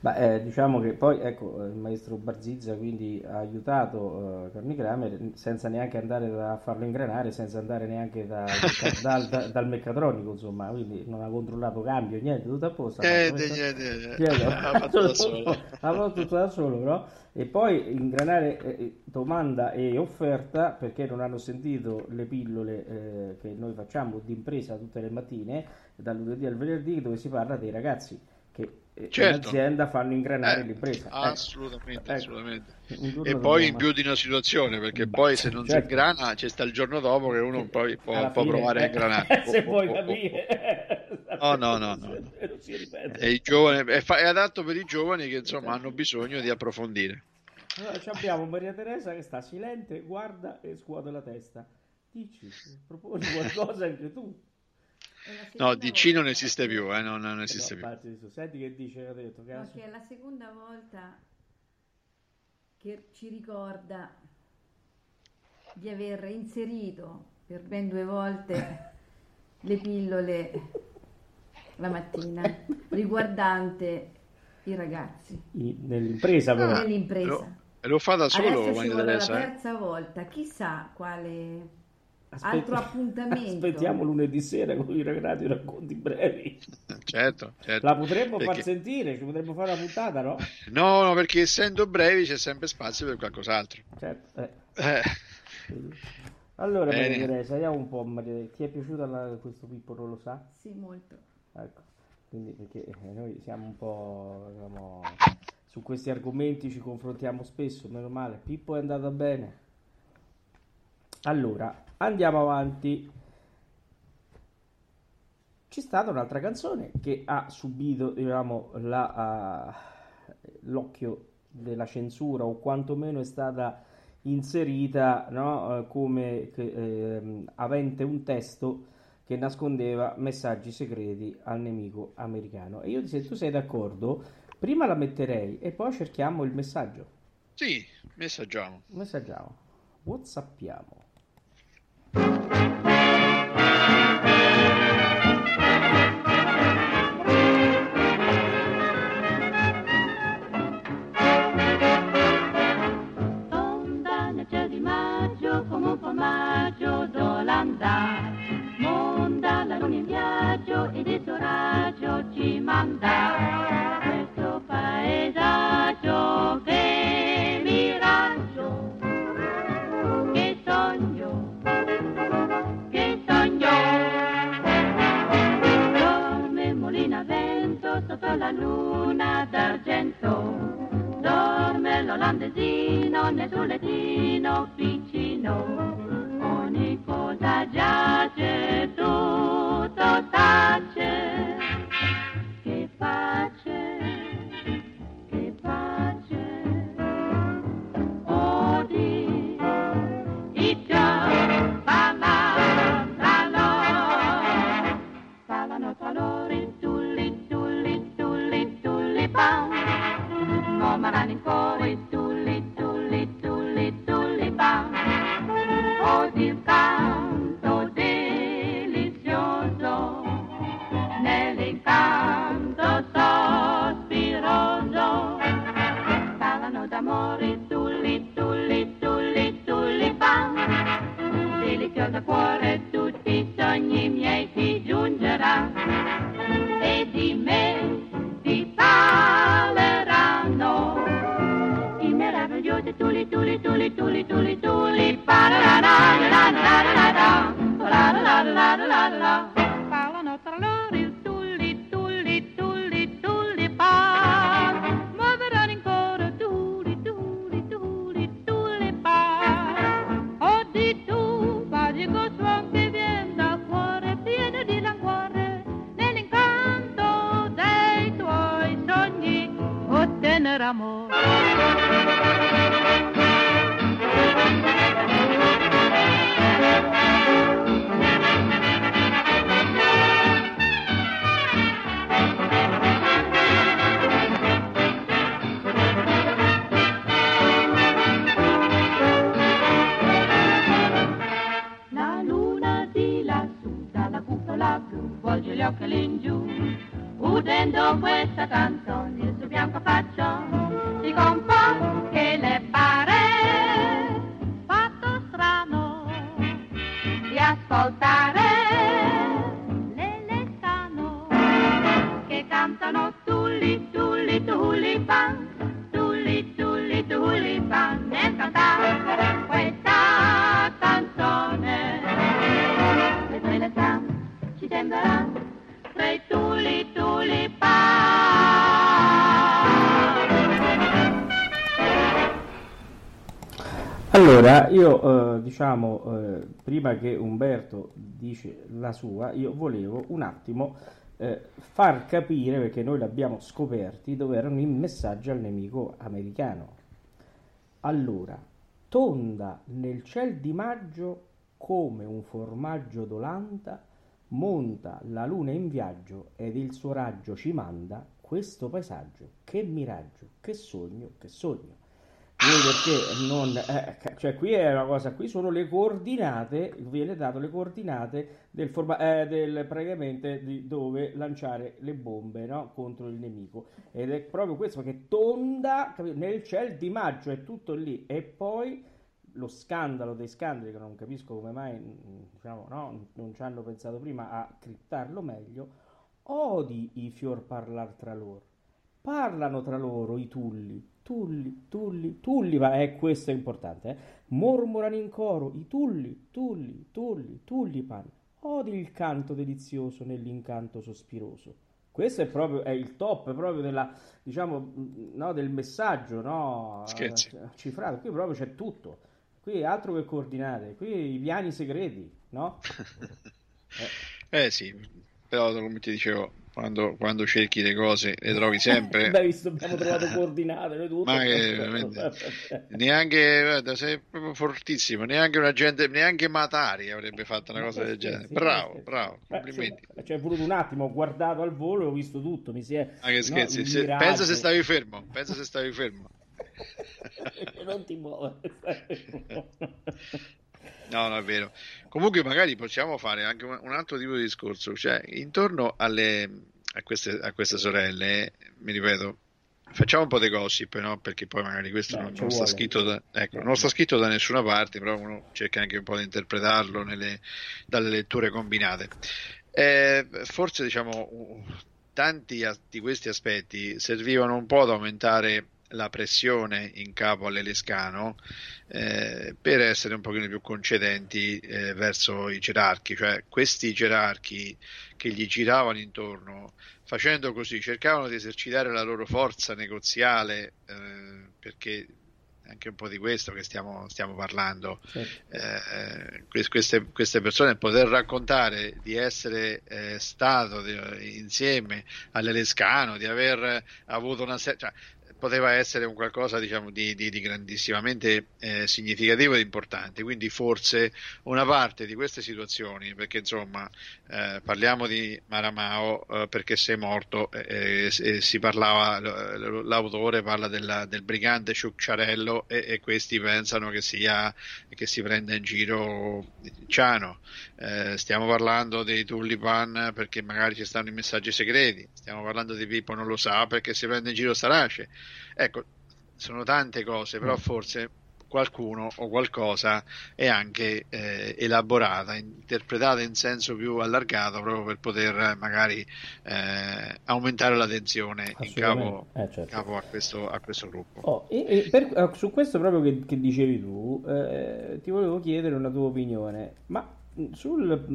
Ma eh, diciamo che poi ecco il maestro Barzizza quindi ha aiutato Gorni eh, Kramer senza neanche andare a farlo ingranare, senza andare neanche da, da, da, dal meccatronico, insomma, quindi non ha controllato cambio, niente, tutto apposta. Eh, ha fatto da solo, ha fatto tutto da solo, no? E poi ingranare eh, domanda e offerta, perché non hanno sentito le pillole eh, che noi facciamo d'impresa tutte le mattine, dal lunedì al venerdì, dove si parla dei ragazzi che certo, in azienda fanno ingranare eh, l'impresa. Assolutamente, eh, assolutamente. Ecco. E poi in più di una situazione, perché bah, poi se non certo. si ingrana c'è sta il giorno dopo che uno poi può, può provare eh, a ingranare. Se puoi oh, oh, capire. Oh, no, no, no. È, il giovane, è, fa- è adatto per i giovani che insomma hanno bisogno di approfondire. Allora, abbiamo Maria Teresa che sta silente, guarda e scuote la testa. Dici, proponi qualcosa anche tu. No, D C non esiste più, eh, non, non esiste più. Senti che dice, ha detto che no, è la seconda volta che ci ricorda di aver inserito per ben due volte le pillole la mattina riguardante i ragazzi. I, nell'impresa però. Ah, nell'impresa. Lo, lo fa da solo. Adesso ci vuole la terza volta, chissà quale... Aspetta, altro appuntamento. Aspettiamo lunedì sera con i ragazzi racconti brevi. Certo, certo. La potremmo perché... far sentire, ci potremmo fare una puntata, no? No, no, perché essendo brevi c'è sempre spazio per qualcos'altro. Certo. Eh. Eh. Allora, Maria Bria, saliamo un po', Maria. Ti è piaciuta la... questo Pippo non lo sa? Sì, molto. Ecco. Quindi perché noi siamo un po', diciamo, su questi argomenti ci confrontiamo spesso, meno male. Pippo è andata bene. Allora, andiamo avanti. C'è stata un'altra canzone che ha subito, diciamo, la, uh, l'occhio della censura, o quantomeno è stata inserita, no, uh, come eh, avente un testo che nascondeva messaggi segreti al nemico americano. E io, se tu sei d'accordo, prima la metterei e poi cerchiamo il messaggio. Sì, messaggiamo. Messaggiamo. WhatsAppiamo. Onda nel cielo di maggio come un formaggio d'Olanda, monda la luna in viaggio ed il suo raggio ci manda questo paesaggio che miraggio, che sogno, che sogno. Dorme mulina vento sotto la luna d'argento, dorme l'olandesino nel suo lettino piccino. Ogni cosa giace, tutto tace, che pace, che pace. Oh di Iccia, mamma, salò, salano salori, tulli, tulli, tulli, tulli, pam, momarani in cuore, tulli, tulli, tulli, tulli, pam. Così il canto delizioso, nell'incanto sospiroso, parlano d'amore, tulli, tulli, tulli, tulli, pam, delizioso cuore, tutti i sogni miei ti giungerà, e di me ti parleranno. Tuli tuli tuli tuli tuli tuli pa la la la la la la la la la la la parlano tra loro il tuli tuli tuli tuli pa, muoveranno in coro tuli tuli tuli tuli pa. Oggi tu va di suon che viene dal cuore pieno di languore, nell'incanto dei tuoi sogni ottenere amore. La luna di lassù dalla cupola blu volge gli occhi in giù, udendo questa canzone il suo bianco faccione si compone che le pare fatto strano di ascoltare le Lescano che cantano tulli tulli tulli pan, tulli tulli tulli pan nel cantare questa canzone. Le due Lescano ci sembra i tuli tuli pa. Allora io eh, diciamo eh, prima che Umberto dice la sua, io volevo un attimo eh, far capire, perché noi l'abbiamo scoperti, dove erano i messaggi al nemico americano. Allora, tonda nel ciel di maggio come un formaggio d'Olanda, Monta la luna in viaggio ed il suo raggio ci manda questo paesaggio. Che miraggio, che sogno, che sogno. Perché non, eh, cioè qui è una cosa, qui sono le coordinate, viene dato le coordinate del, forma, eh, del praticamente di dove lanciare le bombe, no? Contro il nemico, ed è proprio questo che tonda, capito? Nel ciel di maggio è tutto lì, e poi lo scandalo dei scandali, che non capisco come mai, diciamo, no, non ci hanno pensato prima a criptarlo meglio. Odi i fior parlar tra loro, parlano tra loro i tulli, tulli, tulli, tulli, ma è questo è importante, eh? Mormorano in coro i tulli, tulli, tulli, tullipan, odi il canto delizioso nell'incanto sospiroso. Questo è proprio è il top proprio della, diciamo, no, del messaggio, no, Scherzi. Cifrato, qui proprio c'è tutto. Qui altro che coordinate, qui i piani segreti, no? eh. eh sì, però come ti dicevo, quando, quando cerchi le cose le trovi sempre. Beh, visto abbiamo trovato coordinate, noi tutto. Ma che, neanche, guarda, sei proprio fortissimo, neanche un agente, neanche Matari avrebbe fatto una cosa sì, del sì, genere. Sì, bravo, sì. bravo, complimenti. Cioè, cioè, voluto un attimo, ho guardato al volo e ho visto tutto, mi si è... Ma che scherzi, no, se, pensa se stavi fermo, pensa se stavi fermo. Non ti muove. No, no, è vero. Comunque magari possiamo fare anche un altro tipo di discorso, cioè intorno alle a queste, a queste sorelle, mi ripeto, facciamo un po' di gossip, no? Perché poi magari questo Beh, non, non sta scritto da, ecco, non sta scritto da nessuna parte, però uno cerca anche un po' di interpretarlo nelle, dalle letture combinate. Eh, forse diciamo tanti di questi aspetti servivano un po' ad aumentare la pressione in capo alle Lescano, eh, per essere un pochino più concedenti eh, verso i gerarchi, cioè questi gerarchi che gli giravano intorno, facendo così cercavano di esercitare la loro forza negoziale, eh, perché anche un po' di questo che stiamo, stiamo parlando, certo. eh, queste, queste persone poter raccontare di essere eh, stato di, insieme alle Lescano, di aver avuto una serie, cioè, poteva essere un qualcosa, diciamo, di, di, di grandissimamente eh, significativo ed importante, quindi forse una parte di queste situazioni, perché insomma eh, parliamo di Maramao eh, perché sei morto, eh, eh, si parlava, l'autore parla della, del brigante Sciucciarello e, e questi pensano che sia, che si prenda in giro Ciano, eh, stiamo parlando dei Tullipan perché magari ci stanno i messaggi segreti, stiamo parlando di Pippo non lo sa perché si prende in giro Sarace. Ecco, sono tante cose, però forse qualcuno o qualcosa è anche eh, elaborata, interpretata in senso più allargato proprio per poter magari eh, aumentare la tensione in capo, eh, certo. in capo a, questo, a questo gruppo. Oh, e, e per, su questo proprio che, che dicevi tu, eh, ti volevo chiedere una tua opinione, ma sulla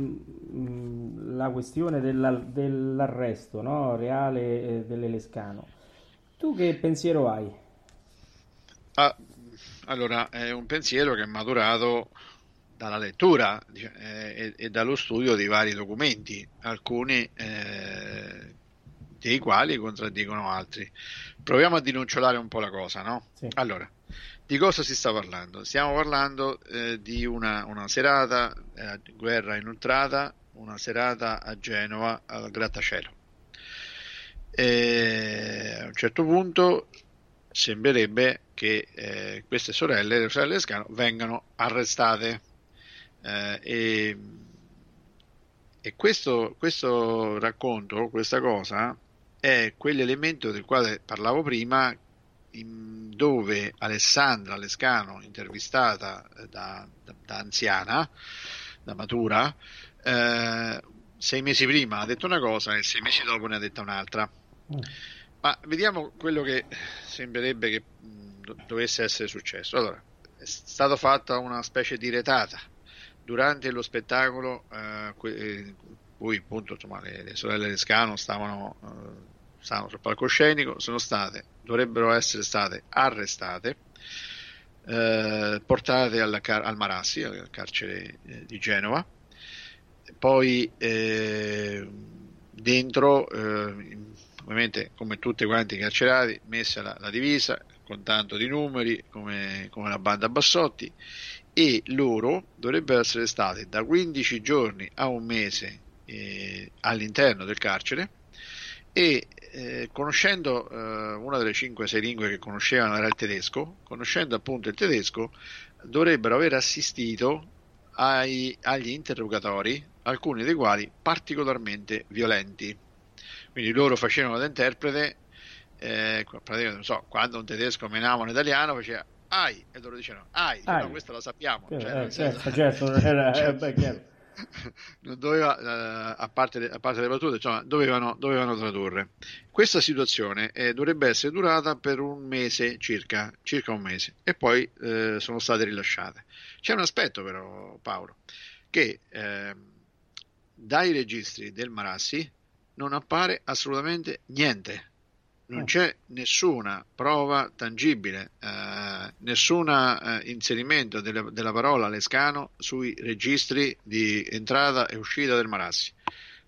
questione della, dell'arresto, no, reale eh, delle Lescano. Tu che pensiero hai? Ah, allora, è un pensiero che è maturato dalla lettura eh, e, e dallo studio di vari documenti, alcuni eh, dei quali contraddicono altri. Proviamo a dinocciolare un po' la cosa, no? Sì. Allora, di cosa si sta parlando? Stiamo parlando eh, di una, una serata eh, guerra inoltrata, una serata a Genova al Grattacielo. E a un certo punto sembrerebbe che eh, queste sorelle, le sorelle Lescano, vengano arrestate eh, e, e questo, questo racconto, questa cosa è quell'elemento del quale parlavo prima, in, dove Alessandra Lescano, intervistata da, da, da anziana, da matura, eh, sei mesi prima ha detto una cosa e sei mesi dopo ne ha detta un'altra. Ma vediamo quello che sembrerebbe che mh, dovesse essere successo. Allora, è stata fatta una specie di retata durante lo spettacolo eh, que- cui appunto insomma, le, le sorelle Lescano stavano, eh, stavano sul palcoscenico, sono state, dovrebbero essere state arrestate, eh, portate al, car- al Marassi, al carcere eh, di Genova, poi eh, dentro eh, ovviamente come tutti quanti i carcerati messa la, la divisa con tanto di numeri come, come la banda Bassotti, e loro dovrebbero essere stati da quindici giorni a un mese eh, all'interno del carcere, e eh, conoscendo eh, una delle cinque sei lingue che conoscevano era il tedesco, conoscendo appunto il tedesco dovrebbero aver assistito ai, agli interrogatori, alcuni dei quali particolarmente violenti. Quindi loro facevano da interprete, eh, non so, quando un tedesco menava un italiano faceva ai, e loro dicevano ai, ai. No, questo lo sappiamo, eh, cioè, eh, certo, certo, era, cioè, beh, chiaro. Doveva, a parte, a parte le battute, insomma, dovevano, dovevano tradurre. Questa situazione eh, dovrebbe essere durata per un mese circa, circa un mese, e poi eh, sono state rilasciate. C'è un aspetto però, Paolo, che eh, dai registri del Marassi non appare assolutamente niente, non eh. c'è nessuna prova tangibile, eh, nessun eh, inserimento delle, della parola Lescano sui registri di entrata e uscita del Marassi.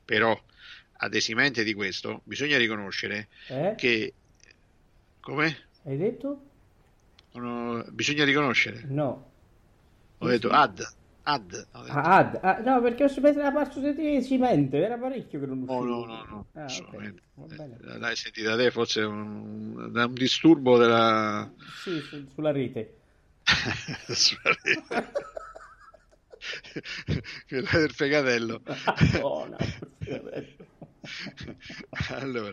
Però, adesimente di questo, bisogna riconoscere eh? che... Come? Hai detto? No, bisogna riconoscere. No. Ho detto ad... Ad, ah, ad ah, no, perché ho sentito la parte cimento, era parecchio che non usciva. Oh, no, no, no, ah, assolutamente. Okay. L'hai sentita te, forse un, un disturbo della... Sì, su, sulla rete. Sulla rete. Quella del fegatello. Oh, no, allora,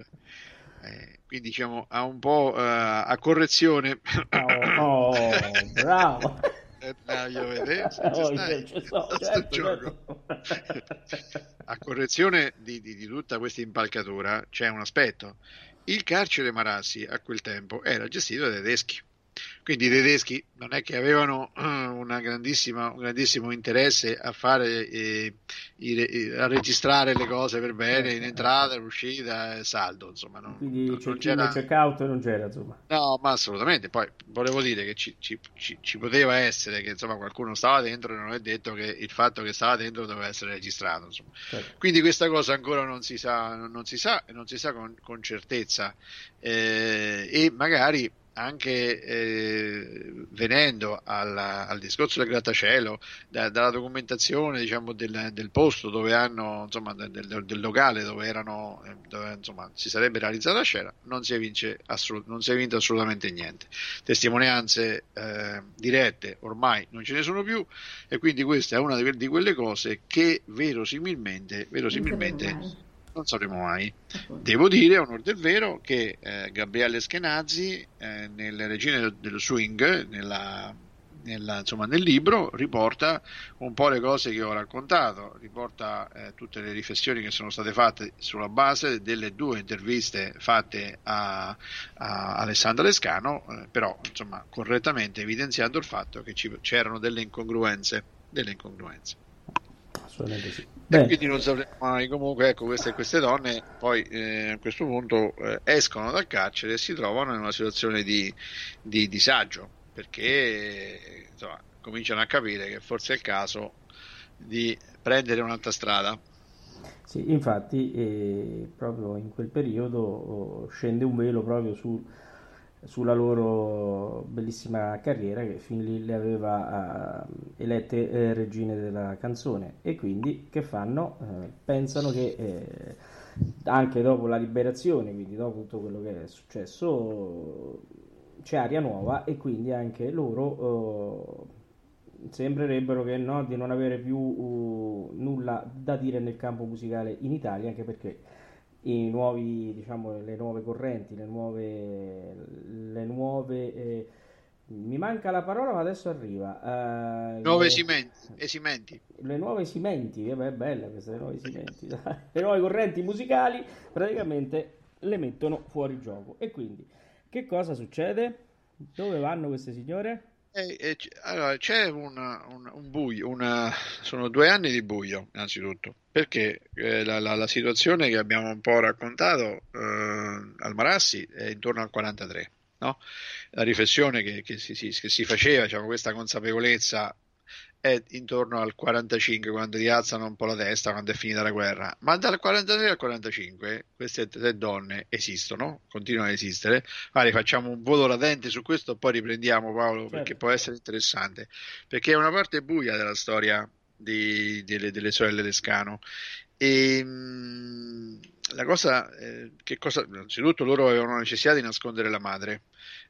eh, quindi diciamo, ha un po' uh, a correzione. Oh, oh bravo. A correzione di, di, di tutta questa impalcatura c'è un aspetto: il carcere Marassi a quel tempo era gestito dai tedeschi, quindi i tedeschi non è che avevano una grandissima, un grandissimo interesse a fare eh, i, a registrare le cose per bene in entrata, in uscita, saldo, insomma non, quindi non c'era check out, non c'era, insomma. No, ma assolutamente. Poi volevo dire che ci, ci, ci, ci poteva essere che insomma qualcuno stava dentro e non è detto che il fatto che stava dentro doveva essere registrato, insomma. Certo. Quindi questa cosa ancora non si sa, non si sa e non si sa con, con certezza, eh, e magari anche eh, venendo alla, al discorso del grattacielo, da, dalla documentazione, diciamo, del, del posto dove hanno, insomma, del, del locale dove erano, dove, insomma, si sarebbe realizzata la scena, non si evince assolut- non si è vinto assolutamente niente. Testimonianze eh, dirette ormai non ce ne sono più, e quindi questa è una di, que- di quelle cose che verosimilmente verosimilmente non sapremo mai. Devo dire, a onor del vero, che eh, Gabriele Skenazzi, eh, nelle Regine dello Swing, nella, nella, insomma, nel libro, riporta un po' le cose che ho raccontato, riporta eh, tutte le riflessioni che sono state fatte sulla base delle due interviste fatte a, a Alessandra Lescano, eh, però insomma correttamente evidenziando il fatto che ci, c'erano delle incongruenze, delle incongruenze. Assolutamente sì. E quindi non sapremo mai. Comunque, ecco, queste, queste donne poi eh, a questo punto eh, escono dal carcere e si trovano in una situazione di, di disagio, perché insomma cominciano a capire che forse è il caso di prendere un'altra strada. Sì, infatti eh, proprio in quel periodo scende un velo proprio su, sulla loro bellissima carriera, che fin lì le aveva eh, elette eh, regine della canzone. E quindi che fanno? Eh, pensano che eh, anche dopo la liberazione, quindi dopo tutto quello che è successo, c'è aria nuova, e quindi anche loro eh, sembrerebbero che no, di non avere più uh, nulla da dire nel campo musicale in Italia, anche perché i nuovi, diciamo, le nuove correnti, le nuove, le nuove eh, mi manca la parola ma adesso arriva, eh, nuove esimenti, esimenti, le nuove esimenti, eh, beh, è bella questa, le nuove esimenti, le nuove correnti musicali praticamente le mettono fuori gioco. E quindi che cosa succede? Dove vanno queste signore? Eh, eh, allora, c'è una, un, un buio, una, sono due anni di buio innanzitutto, perché eh, la, la, la situazione che abbiamo un po' raccontato eh, al Marassi è intorno al quarantatré, no? La riflessione che, che, si, che si faceva, diciamo, questa consapevolezza è intorno al quarantacinque, quando rialzano un po' la testa, quando è finita la guerra. Ma dal quarantatré al quarantacinque queste tre donne esistono, continuano ad esistere. Magari facciamo un volo latente su questo, poi riprendiamo, Paolo, certo, perché può essere interessante, perché è una parte buia della storia di, delle, delle sorelle Lescano. E mh, la cosa, eh, che cosa, innanzitutto loro avevano la necessità di nascondere la madre,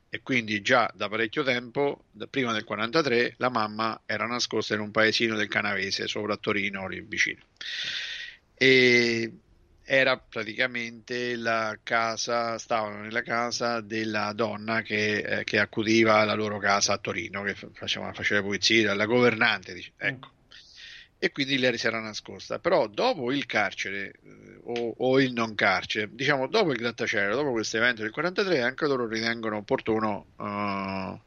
e quindi già da parecchio tempo, da prima del quarantatré, la mamma era nascosta in un paesino del Canavese, sopra a Torino, lì vicino, e era praticamente la casa, stavano nella casa della donna che, eh, che accudiva la loro casa a Torino, che faceva, faceva le pulizie, la governante, dice, ecco, e quindi lei si era nascosta. Però dopo il carcere, eh, o, o il non carcere, diciamo dopo il Grattacielo, dopo questo evento del quarantatré, anche loro ritengono opportuno, eh,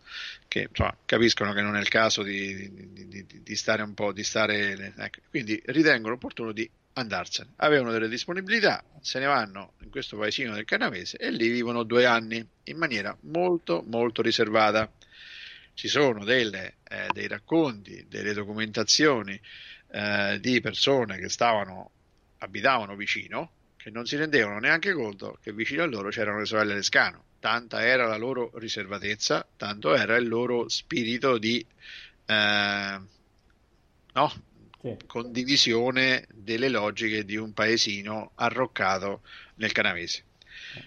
che insomma, capiscono che non è il caso di, di, di, di stare un po', di stare, ecco, quindi ritengono opportuno di andarsene. Avevano delle disponibilità, se ne vanno in questo paesino del Canavese e lì vivono due anni in maniera molto molto riservata. Ci sono delle, eh, dei racconti, delle documentazioni, eh, di persone che stavano, abitavano vicino, che non si rendevano neanche conto che vicino a loro c'erano le sorelle Lescano. Tanta era la loro riservatezza, tanto era il loro spirito di eh, no? condivisione delle logiche di un paesino arroccato nel Canavese.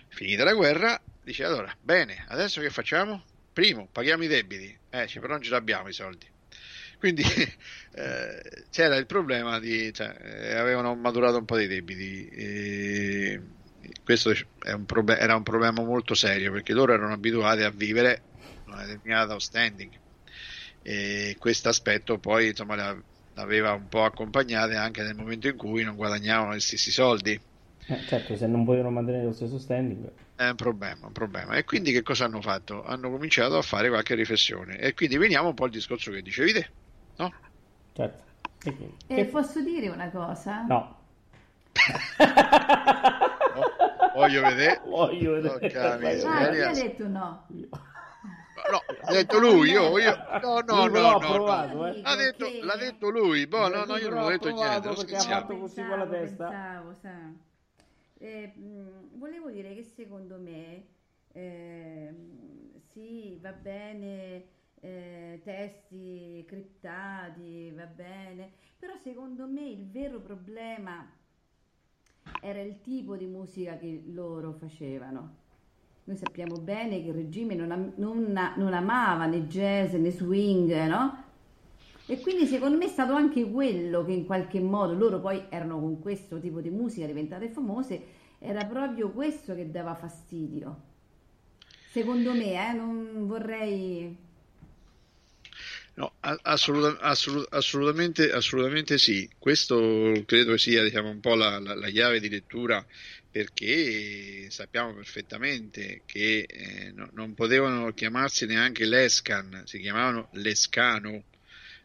Finita la guerra, dice, allora, bene, adesso che facciamo? Primo, paghiamo i debiti, eh, però non ce l'abbiamo i soldi. Quindi eh, c'era il problema di, cioè, eh, avevano maturato un po' dei debiti, e questo è un proble- era un problema molto serio, perché loro erano abituati a vivere una determinata outstanding, e questo aspetto poi insomma la aveva un po' accompagnate anche nel momento in cui non guadagnavano gli stessi soldi. Eh, certo, se non vogliono mantenere lo stesso standing è un problema, un problema. E quindi che cosa hanno fatto? Hanno cominciato a fare qualche riflessione, e quindi veniamo un po' al discorso che dicevi te, no? Certo. E eh, che... posso dire una cosa? No. No, voglio vedere. Voglio vedere. No, ah, io ho detto no. No, l'ha detto lui, io, io no, no, no, no, provato, no. Eh. L'ha, detto, che... l'ha detto lui, boh, no, no, io non ho detto niente, ho scherzato. Fatto così con la testa. Pensavo, eh, mh, volevo dire che secondo me, eh, sì, va bene, eh, testi criptati, va bene, però secondo me il vero problema era il tipo di musica che loro facevano. Noi sappiamo bene che il regime non, am- non, a- non amava né jazz né swing, no? E quindi secondo me è stato anche quello che in qualche modo, loro poi erano con questo tipo di musica diventate famose, era proprio questo che dava fastidio. Secondo me, eh, non vorrei... No, assoluta, assolut, assolutamente, assolutamente sì. Questo credo sia, diciamo, un po' la, la, la chiave di lettura, perché sappiamo perfettamente che eh, no, non potevano chiamarsi neanche Lescan, si chiamavano Lescano,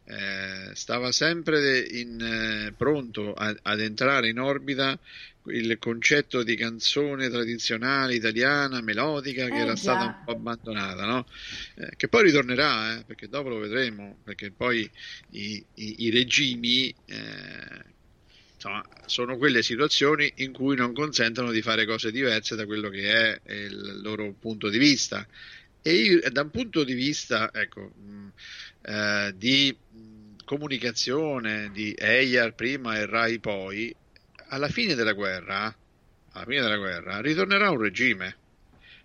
eh, stava sempre in, eh, pronto a, ad entrare in orbita il concetto di canzone tradizionale italiana, melodica, che eh, era già. stata un po' abbandonata, no? Eh, che poi ritornerà, eh, perché dopo lo vedremo, perché poi i, i, i regimi... Eh, insomma, sono quelle situazioni in cui non consentono di fare cose diverse da quello che è il loro punto di vista. E io, da un punto di vista, ecco, mh, eh, di mh, comunicazione di Eyar prima e Rai poi, alla fine della guerra, alla fine della guerra ritornerà un regime,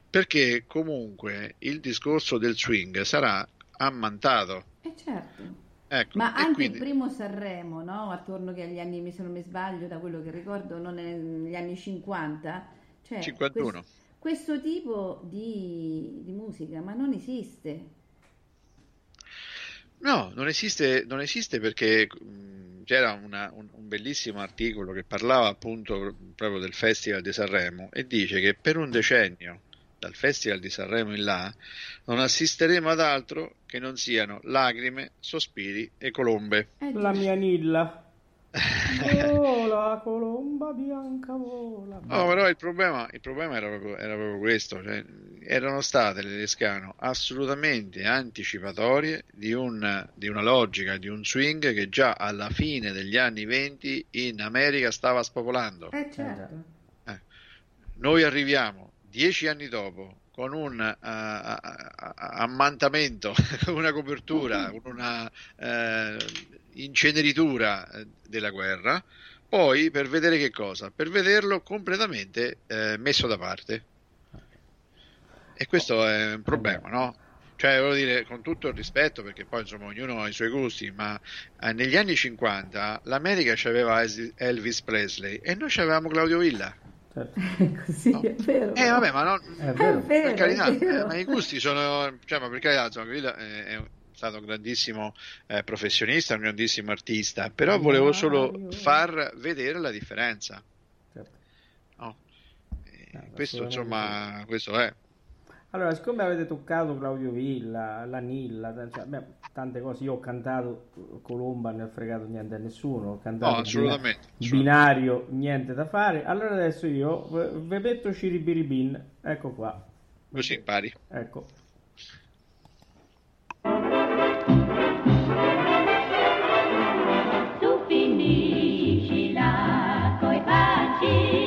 perché comunque il discorso del swing sarà ammantato. E certo. Ecco, ma anche quindi... il primo Sanremo, no? Attorno che agli anni, se non mi sbaglio, da quello che ricordo, non è negli anni cinquanta, cioè cinquantuno. Questo, questo tipo di, di musica, ma non esiste. No, non esiste, non esiste perché mh, c'era una, un, un bellissimo articolo che parlava appunto proprio del Festival di Sanremo, e dice che per un decennio, dal Festival di Sanremo in là, non assisteremo ad altro che non siano lacrime, sospiri e colombe. La mia Nilla vola, colomba bianca vola. No, però il problema, il problema era proprio, era proprio questo, cioè, erano state le Lescano assolutamente anticipatorie di, un, di una logica, di un swing che già alla fine degli anni venti in America stava spopolando. Eh, certo. eh. Noi arriviamo dieci anni dopo con un uh, ammantamento, una copertura, una uh, inceneritura della guerra, poi per vedere che cosa? Per vederlo completamente eh, messo da parte. E questo è un problema, no? Cioè, voglio dire, con tutto il rispetto, perché poi insomma ognuno ha i suoi gusti, ma eh, negli anni cinquanta l'America c'aveva Elvis Presley e noi c'avevamo Claudio Villa. Così, no. È vero, eh vabbè, ma no, è vero, per carità, è vero. Eh, ma i gusti sono, cioè, ma per carità, insomma, Villa è, è stato un grandissimo eh, professionista, un grandissimo artista, però oh, volevo solo oh, oh. far vedere la differenza. Certo. No. Eh, no, questo insomma, questo è. Allora, siccome avete toccato Claudio Villa, la Nilla, cioè, beh, tante cose, io ho cantato Colomba, non ho fregato niente a nessuno, ho cantato no, assolutamente, Binario, assolutamente. Niente da fare. Allora adesso io vi metto Ciribiribin, ecco qua. Così impari. Ecco. Tu finisci là coi baci.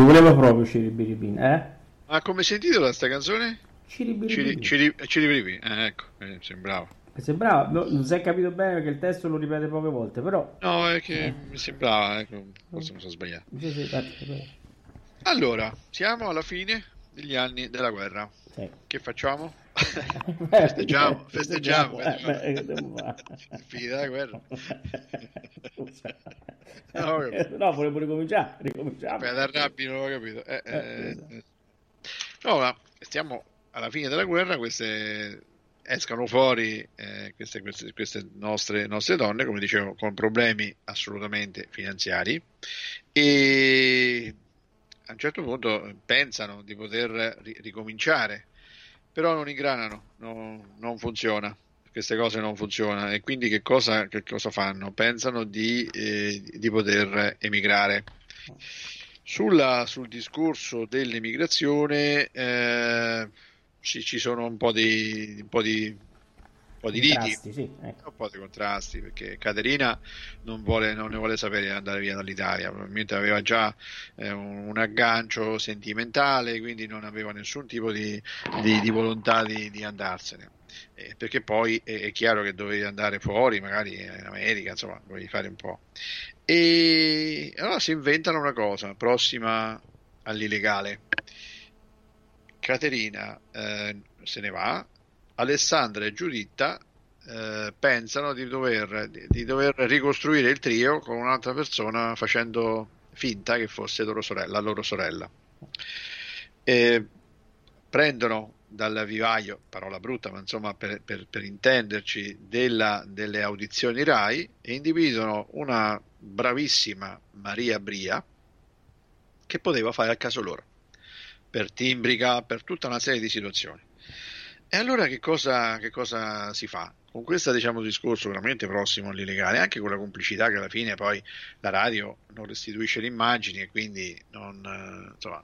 Voleva proprio Ciribiribin, eh? Ma come si intitola sta canzone? Ciribiribin. Ciribiribin, Ciribiribin. Eh, ecco, mi sembrava. Mi sembrava, no, non si è capito bene perché il testo lo ripete poche volte, però... No, è che eh. mi sembrava, ecco, forse mi sono sbagliato. Sì, sì, sì. Allora, siamo alla fine degli anni della guerra. Sì. Che facciamo? festeggiamo, festeggiamo. festeggiamo. Finita la guerra. No, no, volevo ricominciare. ricominciamo. Ad arrabbi, non ho capito. Eh, eh, eh. No, ma stiamo alla fine della guerra, queste escano fuori eh, queste, queste, queste nostre, nostre donne, come dicevo, con problemi assolutamente finanziari, e a un certo punto pensano di poter ri- ricominciare, però non ingranano, no, non funziona. Queste cose non funzionano, e quindi che cosa, che cosa fanno? Pensano di, eh, di poter emigrare. Sulla, sul discorso dell'emigrazione eh, ci, ci sono un po' di, un po' di un po' di liti, sì, ecco. un po' di contrasti, perché Caterina non vuole, non ne vuole sapere di andare via dall'Italia, probabilmente aveva già eh, un, un aggancio sentimentale, quindi non aveva nessun tipo di, di, di volontà di, di andarsene. Eh, perché poi è, è chiaro che dovevi andare fuori, magari in America, insomma, dovevi fare un po'. E allora si inventano una cosa prossima all'illegale. Caterina eh, se ne va, Alessandra e Giuditta eh, pensano di dover, di, di dover ricostruire il trio con un'altra persona, facendo finta che fosse loro sorella, la loro sorella. E prendono dal vivaio, parola brutta ma insomma per, per, per intenderci, della, delle audizioni Rai, e individuano una bravissima Maria Bria che poteva fare al caso loro, per timbrica, per tutta una serie di situazioni. E allora che cosa, che cosa si fa? Con questo, diciamo, discorso veramente prossimo all'illegale, anche con la complicità che alla fine poi la radio non restituisce le immagini, e quindi non, insomma,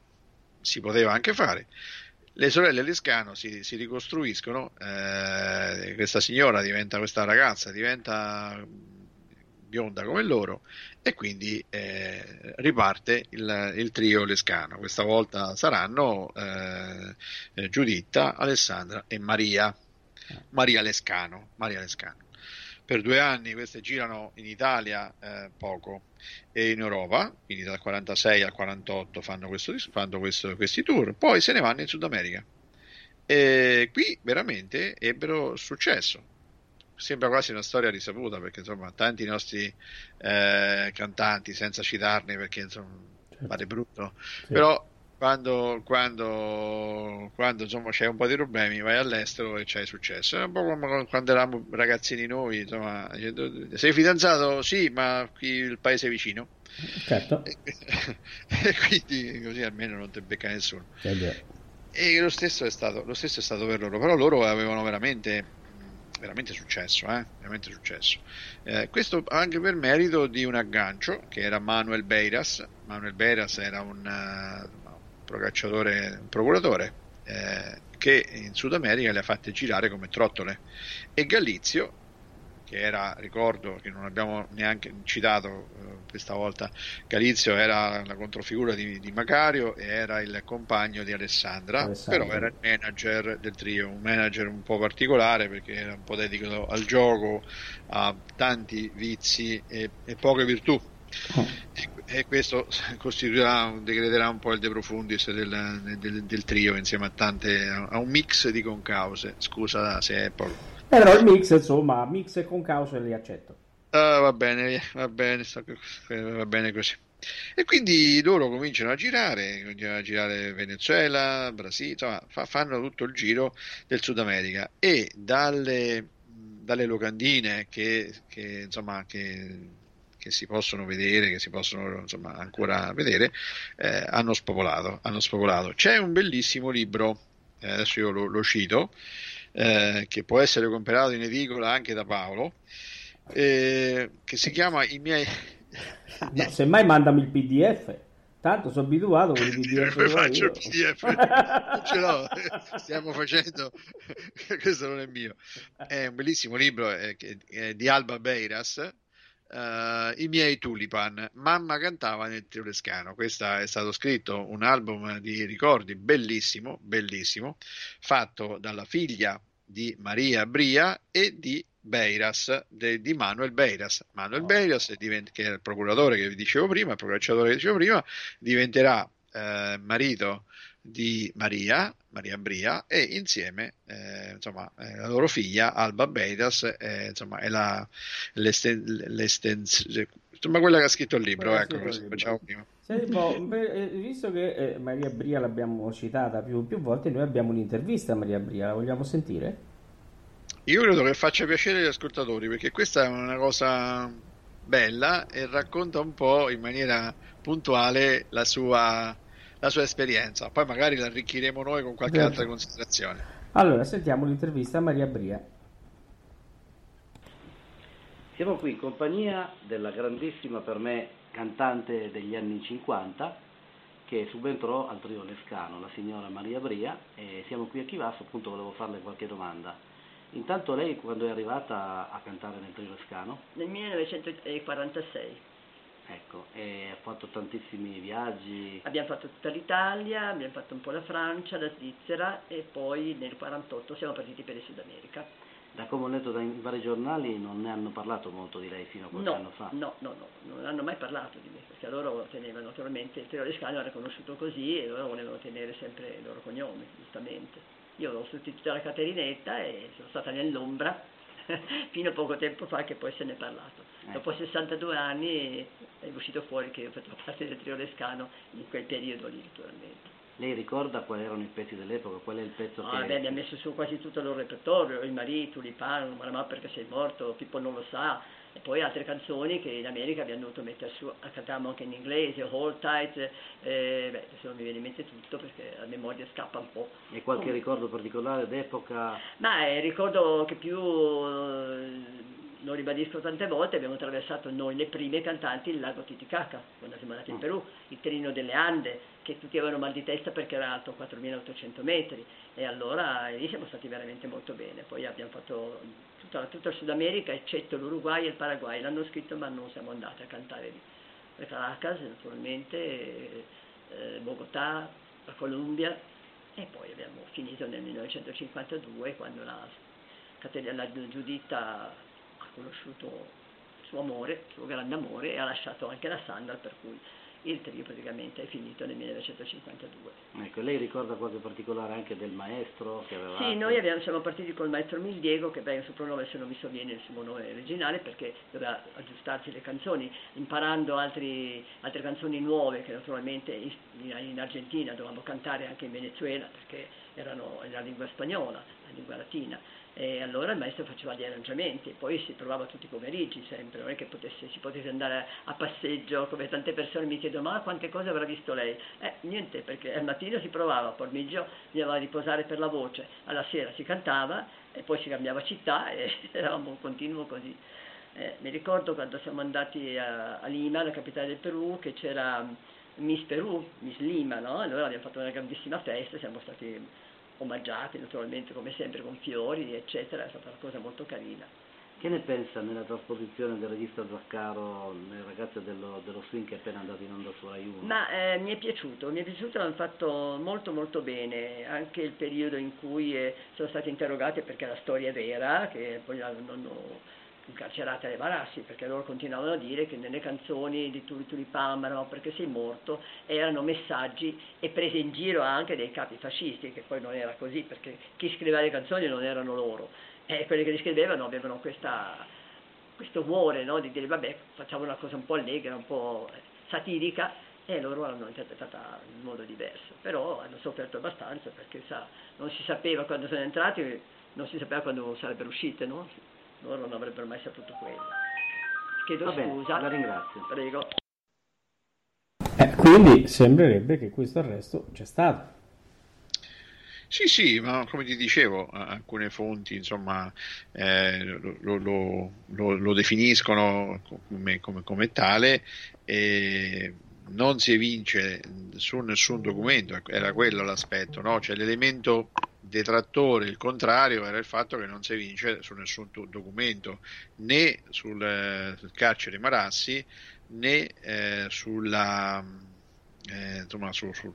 si poteva anche fare. Le sorelle Lescano si, si ricostruiscono, eh, questa signora diventa, questa ragazza diventa bionda come loro, e quindi eh, riparte il, il trio Lescano. Questa volta saranno eh, Giuditta, Alessandra e Maria, Maria Lescano, Maria Lescano. Per due anni queste girano in Italia eh, poco, e in Europa, quindi dal quarantasei al quarantotto fanno, questo, fanno questo, questi tour, poi se ne vanno in Sud America. E qui veramente ebbero successo. Sembra quasi una storia risaputa, perché insomma tanti nostri eh, cantanti, senza citarne perché insomma pare brutto, sì. Però quando, quando, quando insomma c'è un po' di problemi vai all'estero e c'è successo. È un po' come quando eravamo ragazzini noi, insomma, sei fidanzato? Sì, ma qui il paese è vicino, certo. E, e quindi così almeno non ti becca nessuno, certo. E lo stesso è stato, lo stesso è stato per loro, però loro avevano veramente veramente successo, eh? veramente successo. Eh, questo anche per merito di un aggancio che era Manuel Beiras. Manuel Beiras era un, uh, un procacciatore, un procuratore eh, che in Sud America le ha fatte girare come trottole, e Galizio, che era, ricordo che non abbiamo neanche citato uh, questa volta, Galizio era la controfigura di, di Macario, e era il compagno di Alessandra, Alessandra, però era il manager del trio, un manager un po' particolare perché era un po' dedicato al gioco, a tanti vizi e, e poche virtù, oh. e, e questo costituirà, decreterà un po' il de profundis del, del, del trio, insieme a tante, a un mix di concause, scusa se è poco. Eh, però il mix, insomma, mix con cause li accetto. Ah, va bene, va bene, va bene così. E quindi loro cominciano a girare, cominciano a girare Venezuela, Brasile, insomma, fa, fanno tutto il giro del Sud America, e dalle, dalle locandine che, che insomma, che, che si possono vedere, che si possono insomma ancora vedere, eh, hanno spopolato, hanno spopolato. C'è un bellissimo libro, eh, adesso io lo, lo cito. Eh, che può essere comprato in edicola anche da Paolo, eh, che si chiama I miei... No, semmai mandami il P D F, tanto sono abituato con il P D F. Faccio il P D F, non ce l'ho, stiamo facendo, questo non è mio. È un bellissimo libro eh, che, eh, di Alba Beiras, Uh, I miei tulipan, mamma cantava nel Trio Lescano. Questo è stato scritto, un album di ricordi bellissimo, bellissimo, fatto dalla figlia di Maria Bria e di Beiras, de, di Manuel Beiras. Manuel oh. Beiras, divent- che è il procuratore che vi dicevo prima, il procacciatore che dicevo prima, diventerà eh, marito di Maria, Maria Bria, e insieme eh, insomma, eh, la loro figlia Alba Beiras, eh, insomma è la l'estensione, insomma quella che ha scritto il libro, Beh, ecco, così facciamo prima. Senti, boh, beh, visto che eh, Maria Bria l'abbiamo citata più, più volte, noi abbiamo un'intervista a Maria Bria, la vogliamo sentire? Io credo che faccia piacere agli ascoltatori, perché questa è una cosa bella e racconta un po' in maniera puntuale la sua... la sua esperienza, poi magari l'arricchiremo noi con qualche Bene. altra considerazione. Allora, sentiamo l'intervista a Maria Bria. Siamo qui in compagnia della grandissima, per me, cantante degli anni cinquanta, che subentrò al Trio Lescano, la signora Maria Bria, e siamo qui a Chivasso, appunto volevo farle qualche domanda. Intanto lei quando è arrivata a cantare nel Trio Lescano? Nel millenovecentoquarantasei. Ecco, e ha fatto tantissimi viaggi. Abbiamo fatto tutta l'Italia, abbiamo fatto un po' la Francia, la Svizzera e poi nel quarantotto siamo partiti per il Sud America. Da come ho letto dai vari giornali non ne hanno parlato molto di lei fino a qualche no, anno fa. No, no, no, non hanno mai parlato di me, perché loro tenevano, naturalmente il Trio Lescano era conosciuto così e loro volevano tenere sempre il loro cognome, giustamente. Io l'ho sostituita la Caterinetta e sono stata nell'ombra fino a poco tempo fa che poi se ne è parlato. Eh. Dopo sessantadue anni è uscito fuori che io facevo parte del Trio Lescano in quel periodo lì, naturalmente. Lei ricorda quali erano i pezzi dell'epoca? Qual è il pezzo ah, che... Vabbè, abbiamo messo su quasi tutto il loro repertorio, Il marito, Tulipano, Maramao perché sei morto, Pippo non lo sa, e poi altre canzoni che in America abbiamo dovuto mettere su, cantavamo anche in inglese, Hold Tight, eh, beh, adesso non mi viene in mente tutto perché la memoria scappa un po'. E qualche Come... ricordo particolare d'epoca? Ma eh, ricordo che più... Eh, lo ribadisco tante volte, abbiamo attraversato noi le prime cantanti il lago Titicaca, quando siamo andati in Perù, il Trino delle Ande, che tutti avevano mal di testa perché era alto quattromilaottocento metri, e allora lì siamo stati veramente molto bene. Poi abbiamo fatto tutta, tutta il Sud America, eccetto l'Uruguay e il Paraguay, l'hanno scritto ma non siamo andati a cantare lì. Le Caracas, naturalmente, eh, Bogotà, la Colombia, e poi abbiamo finito nel millenovecentocinquantadue quando la, la Giuditta... conosciuto il suo amore, il suo grande amore, e ha lasciato anche la Sandra, per cui il trio praticamente è finito nel millenovecentocinquantadue. Ecco, lei ricorda qualcosa particolare anche del maestro che aveva? Sì, noi abbiamo, siamo partiti col maestro Mildiego, che è un soprannome, se non mi sovviene il suo nome originale, perché doveva aggiustarsi le canzoni, imparando altri, altre canzoni nuove che naturalmente in, in Argentina dovevamo cantare anche in Venezuela, perché erano la lingua spagnola, la lingua latina. E allora il maestro faceva gli arrangiamenti, poi si trovava tutti i pomeriggi sempre, non è che potesse, si potesse andare a passeggio, come tante persone mi chiedono, ma quante cose avrà visto lei? Eh, niente, perché al mattino si provava, a pomeriggio bisognava riposare per la voce, alla sera si cantava e poi si cambiava città e eravamo un continuo così. Eh, mi ricordo quando siamo andati a, a Lima, la capitale del Perù, che c'era Miss Perù, Miss Lima, no? Allora abbiamo fatto una grandissima festa, siamo stati... omaggiati naturalmente come sempre con fiori eccetera, è stata una cosa molto carina. Che ne pensa nella trasposizione del regista Zaccaro, il ragazzo dello, dello swing che è appena andato in onda su Rai uno? Ma eh, mi è piaciuto, mi è piaciuto, l'hanno fatto molto molto bene, anche il periodo in cui eh, sono state interrogate perché la storia è vera, che poi hanno incarcerate le Marassi, perché loro continuavano a dire che nelle canzoni di Tulipano, no, perché sei morto, erano messaggi e prese in giro anche dei capi fascisti, che poi non era così, perché chi scriveva le canzoni non erano loro, e quelli che le scrivevano avevano questa, questo umore, no, di dire vabbè facciamo una cosa un po' allegra, un po' satirica, e loro l'hanno interpretata in modo diverso, però hanno sofferto abbastanza perché sa, non si sapeva quando sono entrati, non si sapeva quando sarebbero uscite, no? Loro non avrebbero mai saputo quello. Chiedo bene, scusa. La ringrazio. Prego. Eh, quindi sembrerebbe che questo arresto c'è stato. Sì, sì, ma come ti dicevo, alcune fonti insomma eh, lo, lo, lo, lo definiscono come, come, come tale. E non si evince su nessun documento, era quello l'aspetto, no? Cioè l'elemento detrattore, il contrario, era il fatto che non si evince su nessun documento, né sul, eh, sul carcere Marassi, né eh, sulla eh, insomma su, su,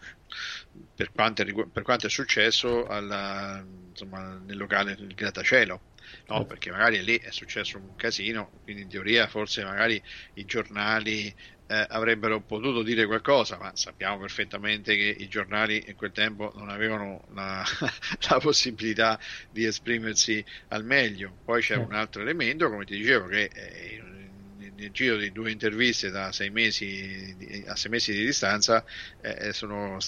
per, quanto è, per quanto è successo alla, insomma, nel locale del Grattacielo. No, perché magari lì è successo un casino, quindi in teoria forse magari i giornali eh, avrebbero potuto dire qualcosa, ma sappiamo perfettamente che i giornali in quel tempo non avevano la, la possibilità di esprimersi al meglio. Poi c'è un altro elemento, come ti dicevo, che eh, nel giro di due interviste da sei mesi di, a sei mesi di distanza eh, sono,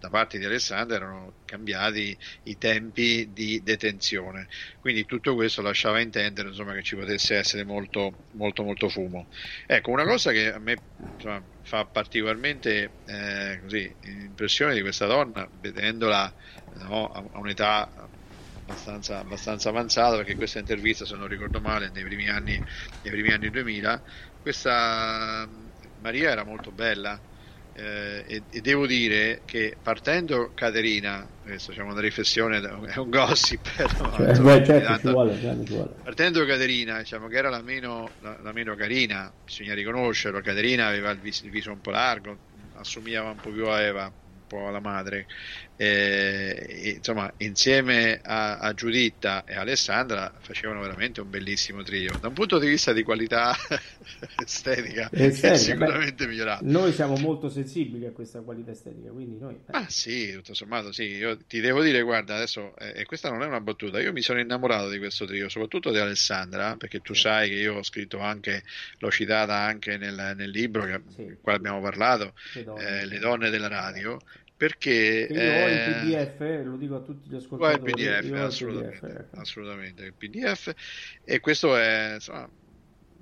da parte di Alessandra erano cambiati i tempi di detenzione, quindi tutto questo lasciava intendere insomma che ci potesse essere molto molto molto fumo. Ecco, una cosa che a me insomma, fa particolarmente eh, così, impressione di questa donna, vedendola no, a un'età abbastanza, abbastanza avanzata, perché questa intervista, se non ricordo male, nei primi anni, nei primi anni duemila, questa Maria era molto bella, eh, e, e devo dire che partendo Caterina, adesso facciamo una riflessione, è un gossip, no? Cioè, beh, certo, tanto, ci vuole, certo, ci vuole. Partendo Caterina, diciamo che era la meno, la, la meno carina, bisogna riconoscerlo. Caterina aveva il viso, il viso un po' largo, assomigliava un po' più a Eva, un po' alla madre, eh, insomma, insieme a, a Giuditta e Alessandra facevano veramente un bellissimo trio da un punto di vista di qualità estetica, estetica è sicuramente beh, migliorato. Noi siamo molto sensibili a questa qualità estetica, quindi noi eh. ah sì, tutto sommato sì. Io ti devo dire, guarda, adesso e eh, questa non è una battuta, io mi sono innamorato di questo trio, soprattutto di Alessandra, perché tu eh. sai che io ho scritto anche, l'ho citata anche nel, nel libro che, sì. del quale abbiamo parlato, le donne, eh, le donne della radio, perché io eh, ho il P D F, lo dico a tutti gli ascoltatori, il P D F, io assolutamente, ho il P D F, assolutamente il P D F, e questo è, insomma,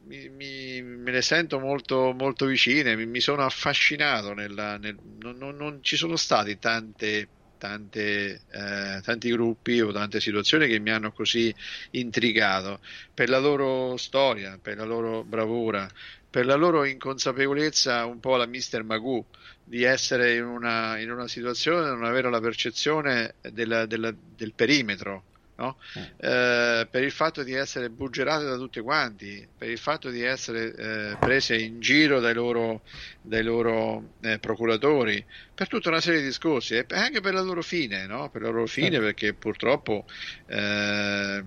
mi, mi, me le sento molto, molto vicine, mi, mi sono affascinato nella, nel, non, non, non ci sono stati tante Tante, eh, tanti gruppi o tante situazioni che mi hanno così intrigato per la loro storia, per la loro bravura, per la loro inconsapevolezza, un po' la Mister Magoo, di essere in una, in una situazione, non avere la percezione della, della, del perimetro, no? Eh, per il fatto di essere buggerate da tutti quanti, per il fatto di essere eh, prese in giro dai loro, dai loro eh, procuratori, per tutta una serie di discorsi, e anche per la loro fine, no? Per la loro fine, perché purtroppo eh,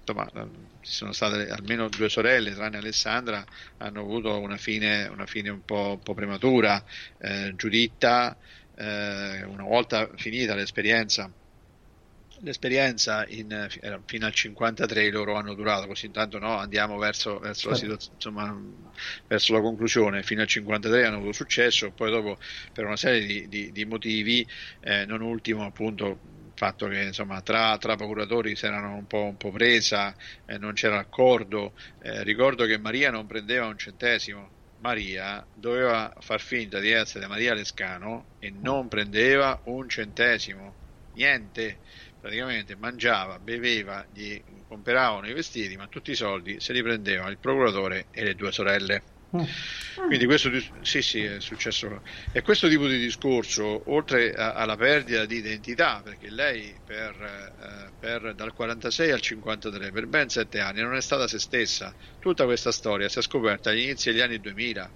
insomma, ci sono state almeno due sorelle, tranne Alessandra, hanno avuto una fine, una fine un po', un po' prematura. eh, Giuditta, eh, una volta finita l'esperienza l'esperienza in, fino al cinquantatré loro hanno durato, così intanto no, andiamo verso, verso la situazione, insomma, verso la conclusione. Fino al cinquantatré hanno avuto successo, poi dopo per una serie di, di, di motivi, eh, non ultimo appunto il fatto che, insomma, tra, tra procuratori si erano un po', un po' presa, eh, non c'era accordo. Eh, ricordo che Maria non prendeva un centesimo. Maria doveva far finta di essere Maria Lescano e non prendeva un centesimo, niente. Praticamente mangiava, beveva, gli comperavano i vestiti, ma tutti i soldi se li prendevano il procuratore e le due sorelle. Quindi questo sì, sì, è successo. E questo tipo di discorso, oltre a, alla perdita di identità, perché lei per, eh, per dal quarantasei al cinquantatré, per ben sette anni, non è stata se stessa. Tutta questa storia si è scoperta agli inizi degli anni duemila.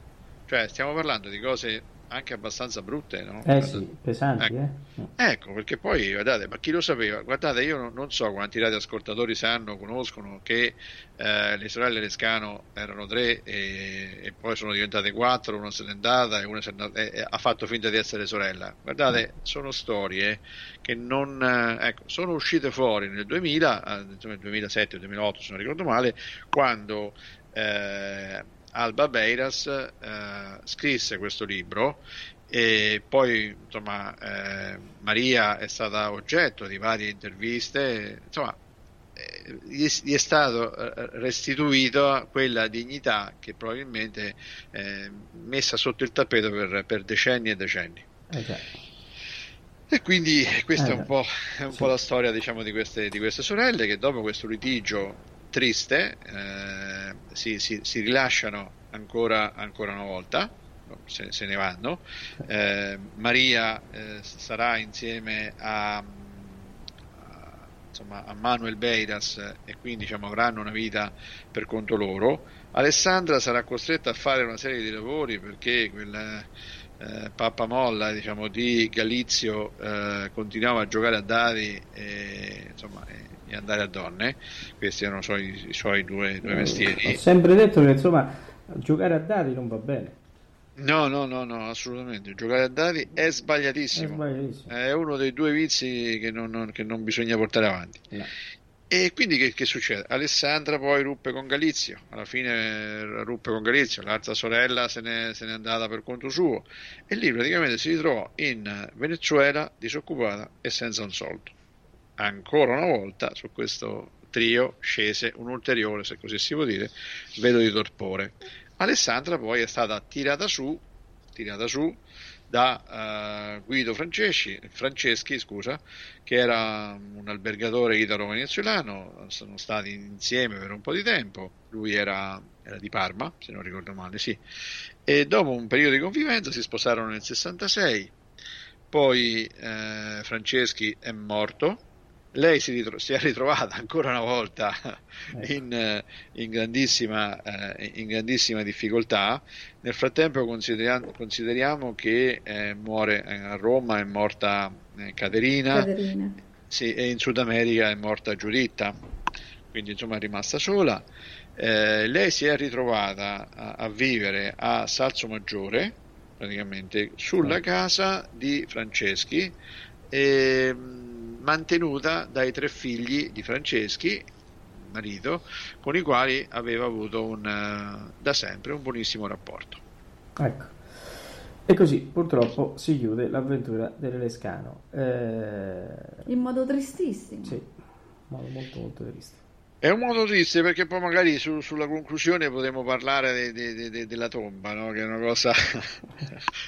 Cioè, stiamo parlando di cose anche abbastanza brutte, no? Eh sì, pesanti, ecco. Eh. Ecco, perché poi, guardate, ma chi lo sapeva? Guardate, io non, non so quanti radioascoltatori sanno, conoscono che eh, le sorelle Lescano erano tre e, e poi sono diventate quattro, una se n'è andata e una se n'è andata, e, e ha fatto finta di essere sorella. Guardate, sono storie che non, eh, ecco, sono uscite fuori nel duemila, eh, nel duemilasette o duemilaotto, se non ricordo male, quando eh, Alba Beiras eh, scrisse questo libro, e poi, insomma, eh, Maria è stata oggetto di varie interviste, insomma, eh, gli, gli è stato restituita quella dignità che probabilmente eh, messa sotto il tappeto per, per decenni e decenni. Esatto. E quindi questa esatto. è un, po', è un sì. po' la storia, diciamo, di queste, di queste sorelle che dopo questo litigio triste, eh, si, si, si rilasciano ancora, ancora una volta, se, se ne vanno. Eh, Maria eh, sarà insieme a, a, insomma, a Manuel Beiras, e quindi, diciamo, avranno una vita per conto loro. Alessandra sarà costretta a fare una serie di lavori perché quel eh, pappamolla, diciamo, di Galizio eh, continuava a giocare a dadi e, insomma, eh, e andare a donne. Questi erano i suoi, i suoi due, due mestieri. Ho sempre detto che, insomma, giocare a dadi non va bene. No, no, no, no, assolutamente. Giocare a dadi è sbagliatissimo. È, sbagliatissimo. È uno dei due vizi che non, non, che non bisogna portare avanti. No. E quindi che, che succede? Alessandra poi ruppe con Galizio, alla fine ruppe con Galizio, l'altra sorella se n'è, se n'è andata per conto suo, e lì praticamente si ritrovò in Venezuela disoccupata e senza un soldo. Ancora una volta su questo trio scese un ulteriore, se così si può dire, velo di torpore. Alessandra poi è stata tirata su, tirata su da uh, Guido Franceschi, Franceschi scusa, che era un albergatore italo-venezuelano. Sono stati insieme per un po' di tempo. Lui era era di Parma, se non ricordo male, sì. E dopo un periodo di convivenza si sposarono nel sessantasei, poi eh, Franceschi è morto, lei si, ritro- si è ritrovata ancora una volta in, in, grandissima, eh, in grandissima difficoltà. Nel frattempo consideriamo, consideriamo che eh, muore a Roma, è morta eh, Caterina, Caterina. Sì, e in Sud America è morta Giuditta, quindi insomma è rimasta sola. Eh, lei si è ritrovata a, a vivere a Salzo Maggiore, praticamente sulla casa di Franceschi, e mantenuta dai tre figli di Franceschi, marito, con i quali aveva avuto un, da sempre un buonissimo rapporto. Ecco, e così purtroppo si chiude l'avventura delle Lescano. Eh... In modo tristissimo. Sì, in modo molto molto triste. È un modo triste, perché poi magari su, sulla conclusione potremo parlare de, de, de, de, della tomba, no? Che è una cosa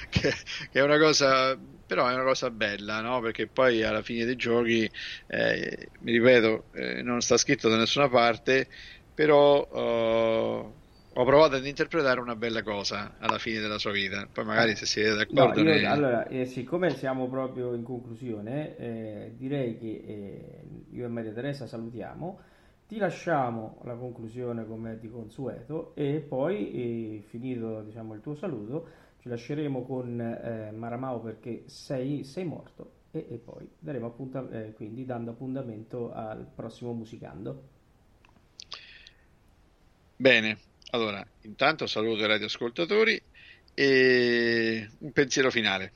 che, che è una cosa... però è una cosa bella, no? Perché poi alla fine dei giochi, eh, mi ripeto, eh, non sta scritto da nessuna parte, però eh, ho provato ad interpretare una bella cosa alla fine della sua vita. Poi magari se siete d'accordo... No, io, ne... Allora, eh, siccome siamo proprio in conclusione, eh, direi che eh, io e Maria Teresa salutiamo, ti lasciamo la conclusione come di consueto e poi, eh, finito diciamo il tuo saluto, ci lasceremo con eh, Maramao perché sei, sei morto e, e poi daremo appuntamento, eh, quindi dando appuntamento al prossimo Musicando. Bene, allora intanto saluto i radioascoltatori e un pensiero finale.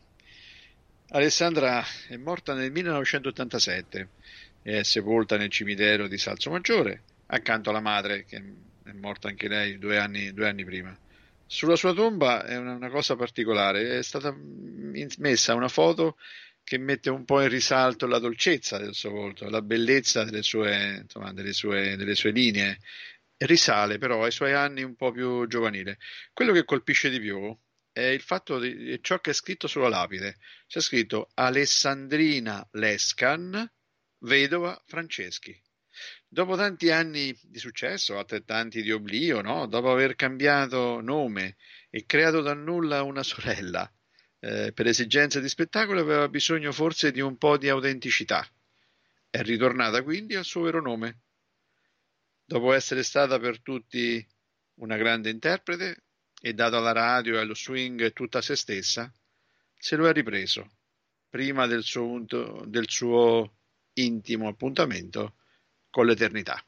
Alessandra è morta nel millenovecentottantasette e è sepolta nel cimitero di Salzo Maggiore accanto alla madre, che è morta anche lei due anni, due anni prima. Sulla sua tomba è una, una cosa particolare, è stata messa una foto che mette un po' in risalto la dolcezza del suo volto, la bellezza delle sue, insomma, delle sue, delle sue linee, risale però ai suoi anni un po' più giovanile. Quello che colpisce di più è il fatto di è ciò che è scritto sulla lapide, c'è scritto Alessandrina Lescan, vedova Franceschi. Dopo tanti anni di successo, altrettanti di oblio, no? Dopo aver cambiato nome e creato dal nulla una sorella, eh, per esigenze di spettacolo aveva bisogno forse di un po' di autenticità. È ritornata quindi al suo vero nome. Dopo essere stata per tutti una grande interprete e dato alla radio e allo swing tutta se stessa, se lo è ripreso prima del suo, del suo intimo appuntamento con l'eternità.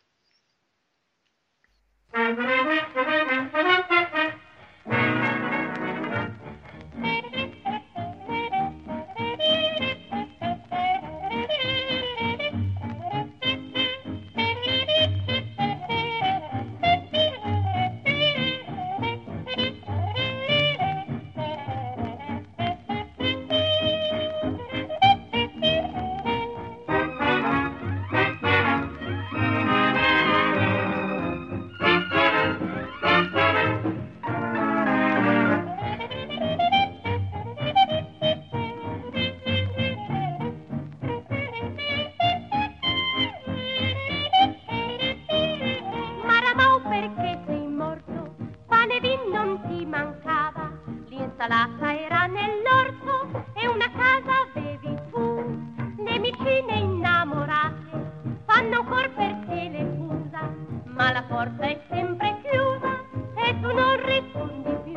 Ma la porta è sempre chiusa e tu non rispondi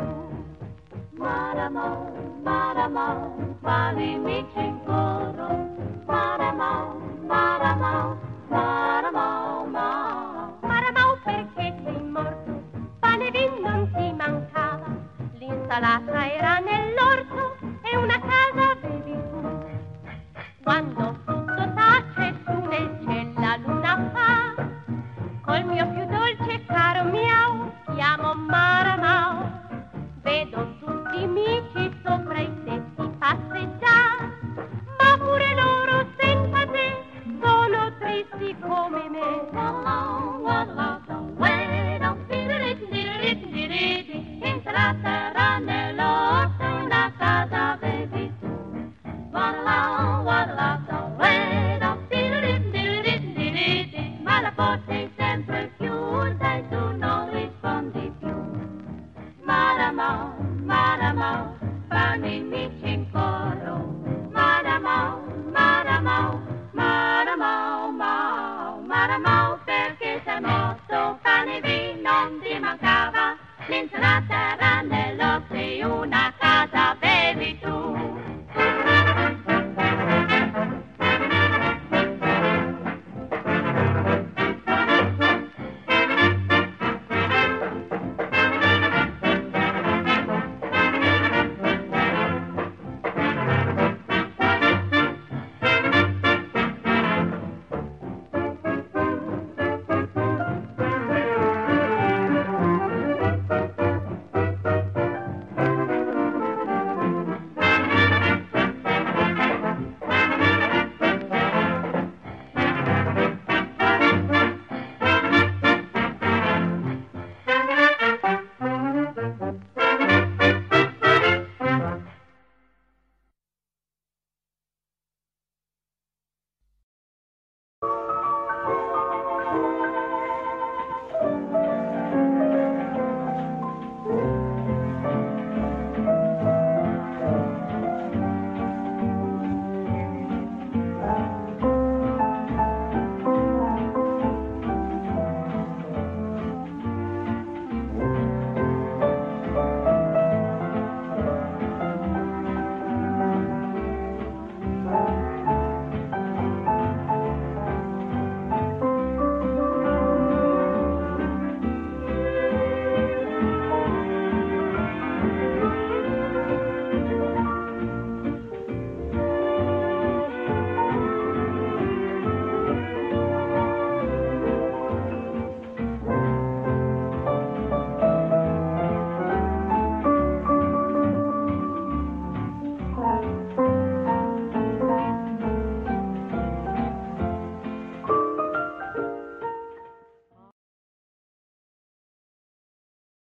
più. Maramao.